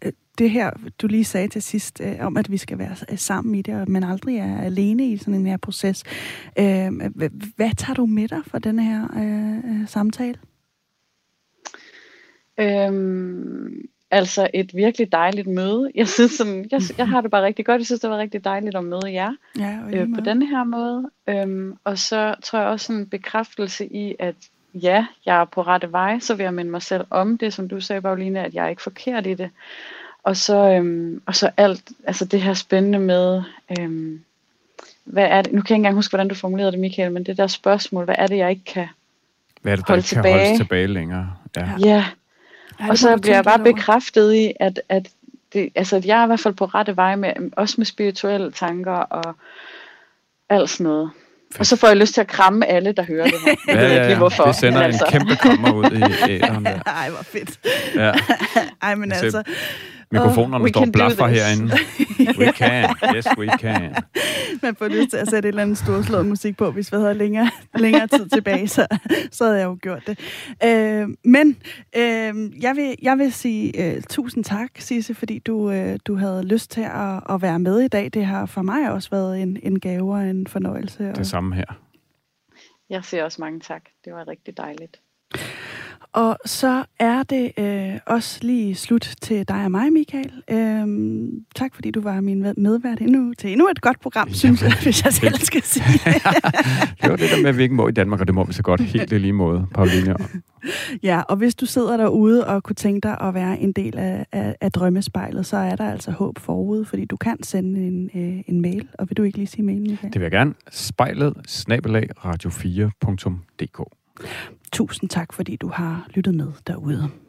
øh, det her, du lige sagde til sidst, øh, om at vi skal være øh, sammen i det, men aldrig er alene i sådan en her proces. Øh, hvad, hvad tager du med dig fra den her øh, samtale? Øhm, altså et virkelig dejligt møde. Jeg synes, som, jeg, jeg har det bare rigtig godt. Jeg synes, det var rigtig dejligt at møde jer ja, øh, på denne her måde. Øhm, og så tror jeg også en bekræftelse i, at ja, jeg er på rette vej, så vil jeg minde mig selv om det, som du sagde, Pauline, at jeg er ikke forkert i det. Og så, øhm, og så alt, altså det her spændende med, øhm, hvad er det, nu kan jeg ikke engang huske, hvordan du formulerede det, Mikael, men det der spørgsmål, hvad er det, jeg ikke kan hvad er det, der holde ikke tilbage? Kan holdes tilbage længere? Ja, ja. Og så bliver jeg bare bekræftet i, at, at, det, altså, at jeg er i hvert fald på rette vej, med, også med spirituelle tanker og alt sådan noget. Og så får jeg lyst til at kramme alle, der hører det her. Ja, ja, ja. Hvorfor, det sender altså en kæmpe krammer ud i æderen der. Ej, hvor fedt. Ja. Ej, men altså... Mikrofonerne oh, står og blaffer herinde. We can, yes we can. Man får lyst til at sætte et eller andet storslået musik på, hvis vi havde længere, længere tid tilbage, så, så havde jeg jo gjort det. Øh, men øh, jeg, vil, jeg vil sige uh, tusind tak, Sisse, fordi du, uh, du havde lyst til at, at være med i dag. Det har for mig også været en, en gave og en fornøjelse. Og... Det samme her. Jeg siger også mange tak. Det var rigtig dejligt. Og så er det øh, også lige slut til dig og mig, Mikael. Øhm, tak, fordi du var min medvært endnu til endnu et godt program, synes jeg, hvis jeg selv skal sige det. Det var det der med, at vi ikke må i Danmark, og det må vi så godt helt lige måde, Pauline. Ja, og hvis du sidder derude og kunne tænke dig at være en del af, af, af drømmespejlet, så er der altså håb forude, fordi du kan sende en, øh, en mail. Og vil du ikke lige sige mailen, Mikael? Det vil jeg gerne. spejlet snabel-a radio fire punktum d k. Tusind tak, fordi du har lyttet med derude.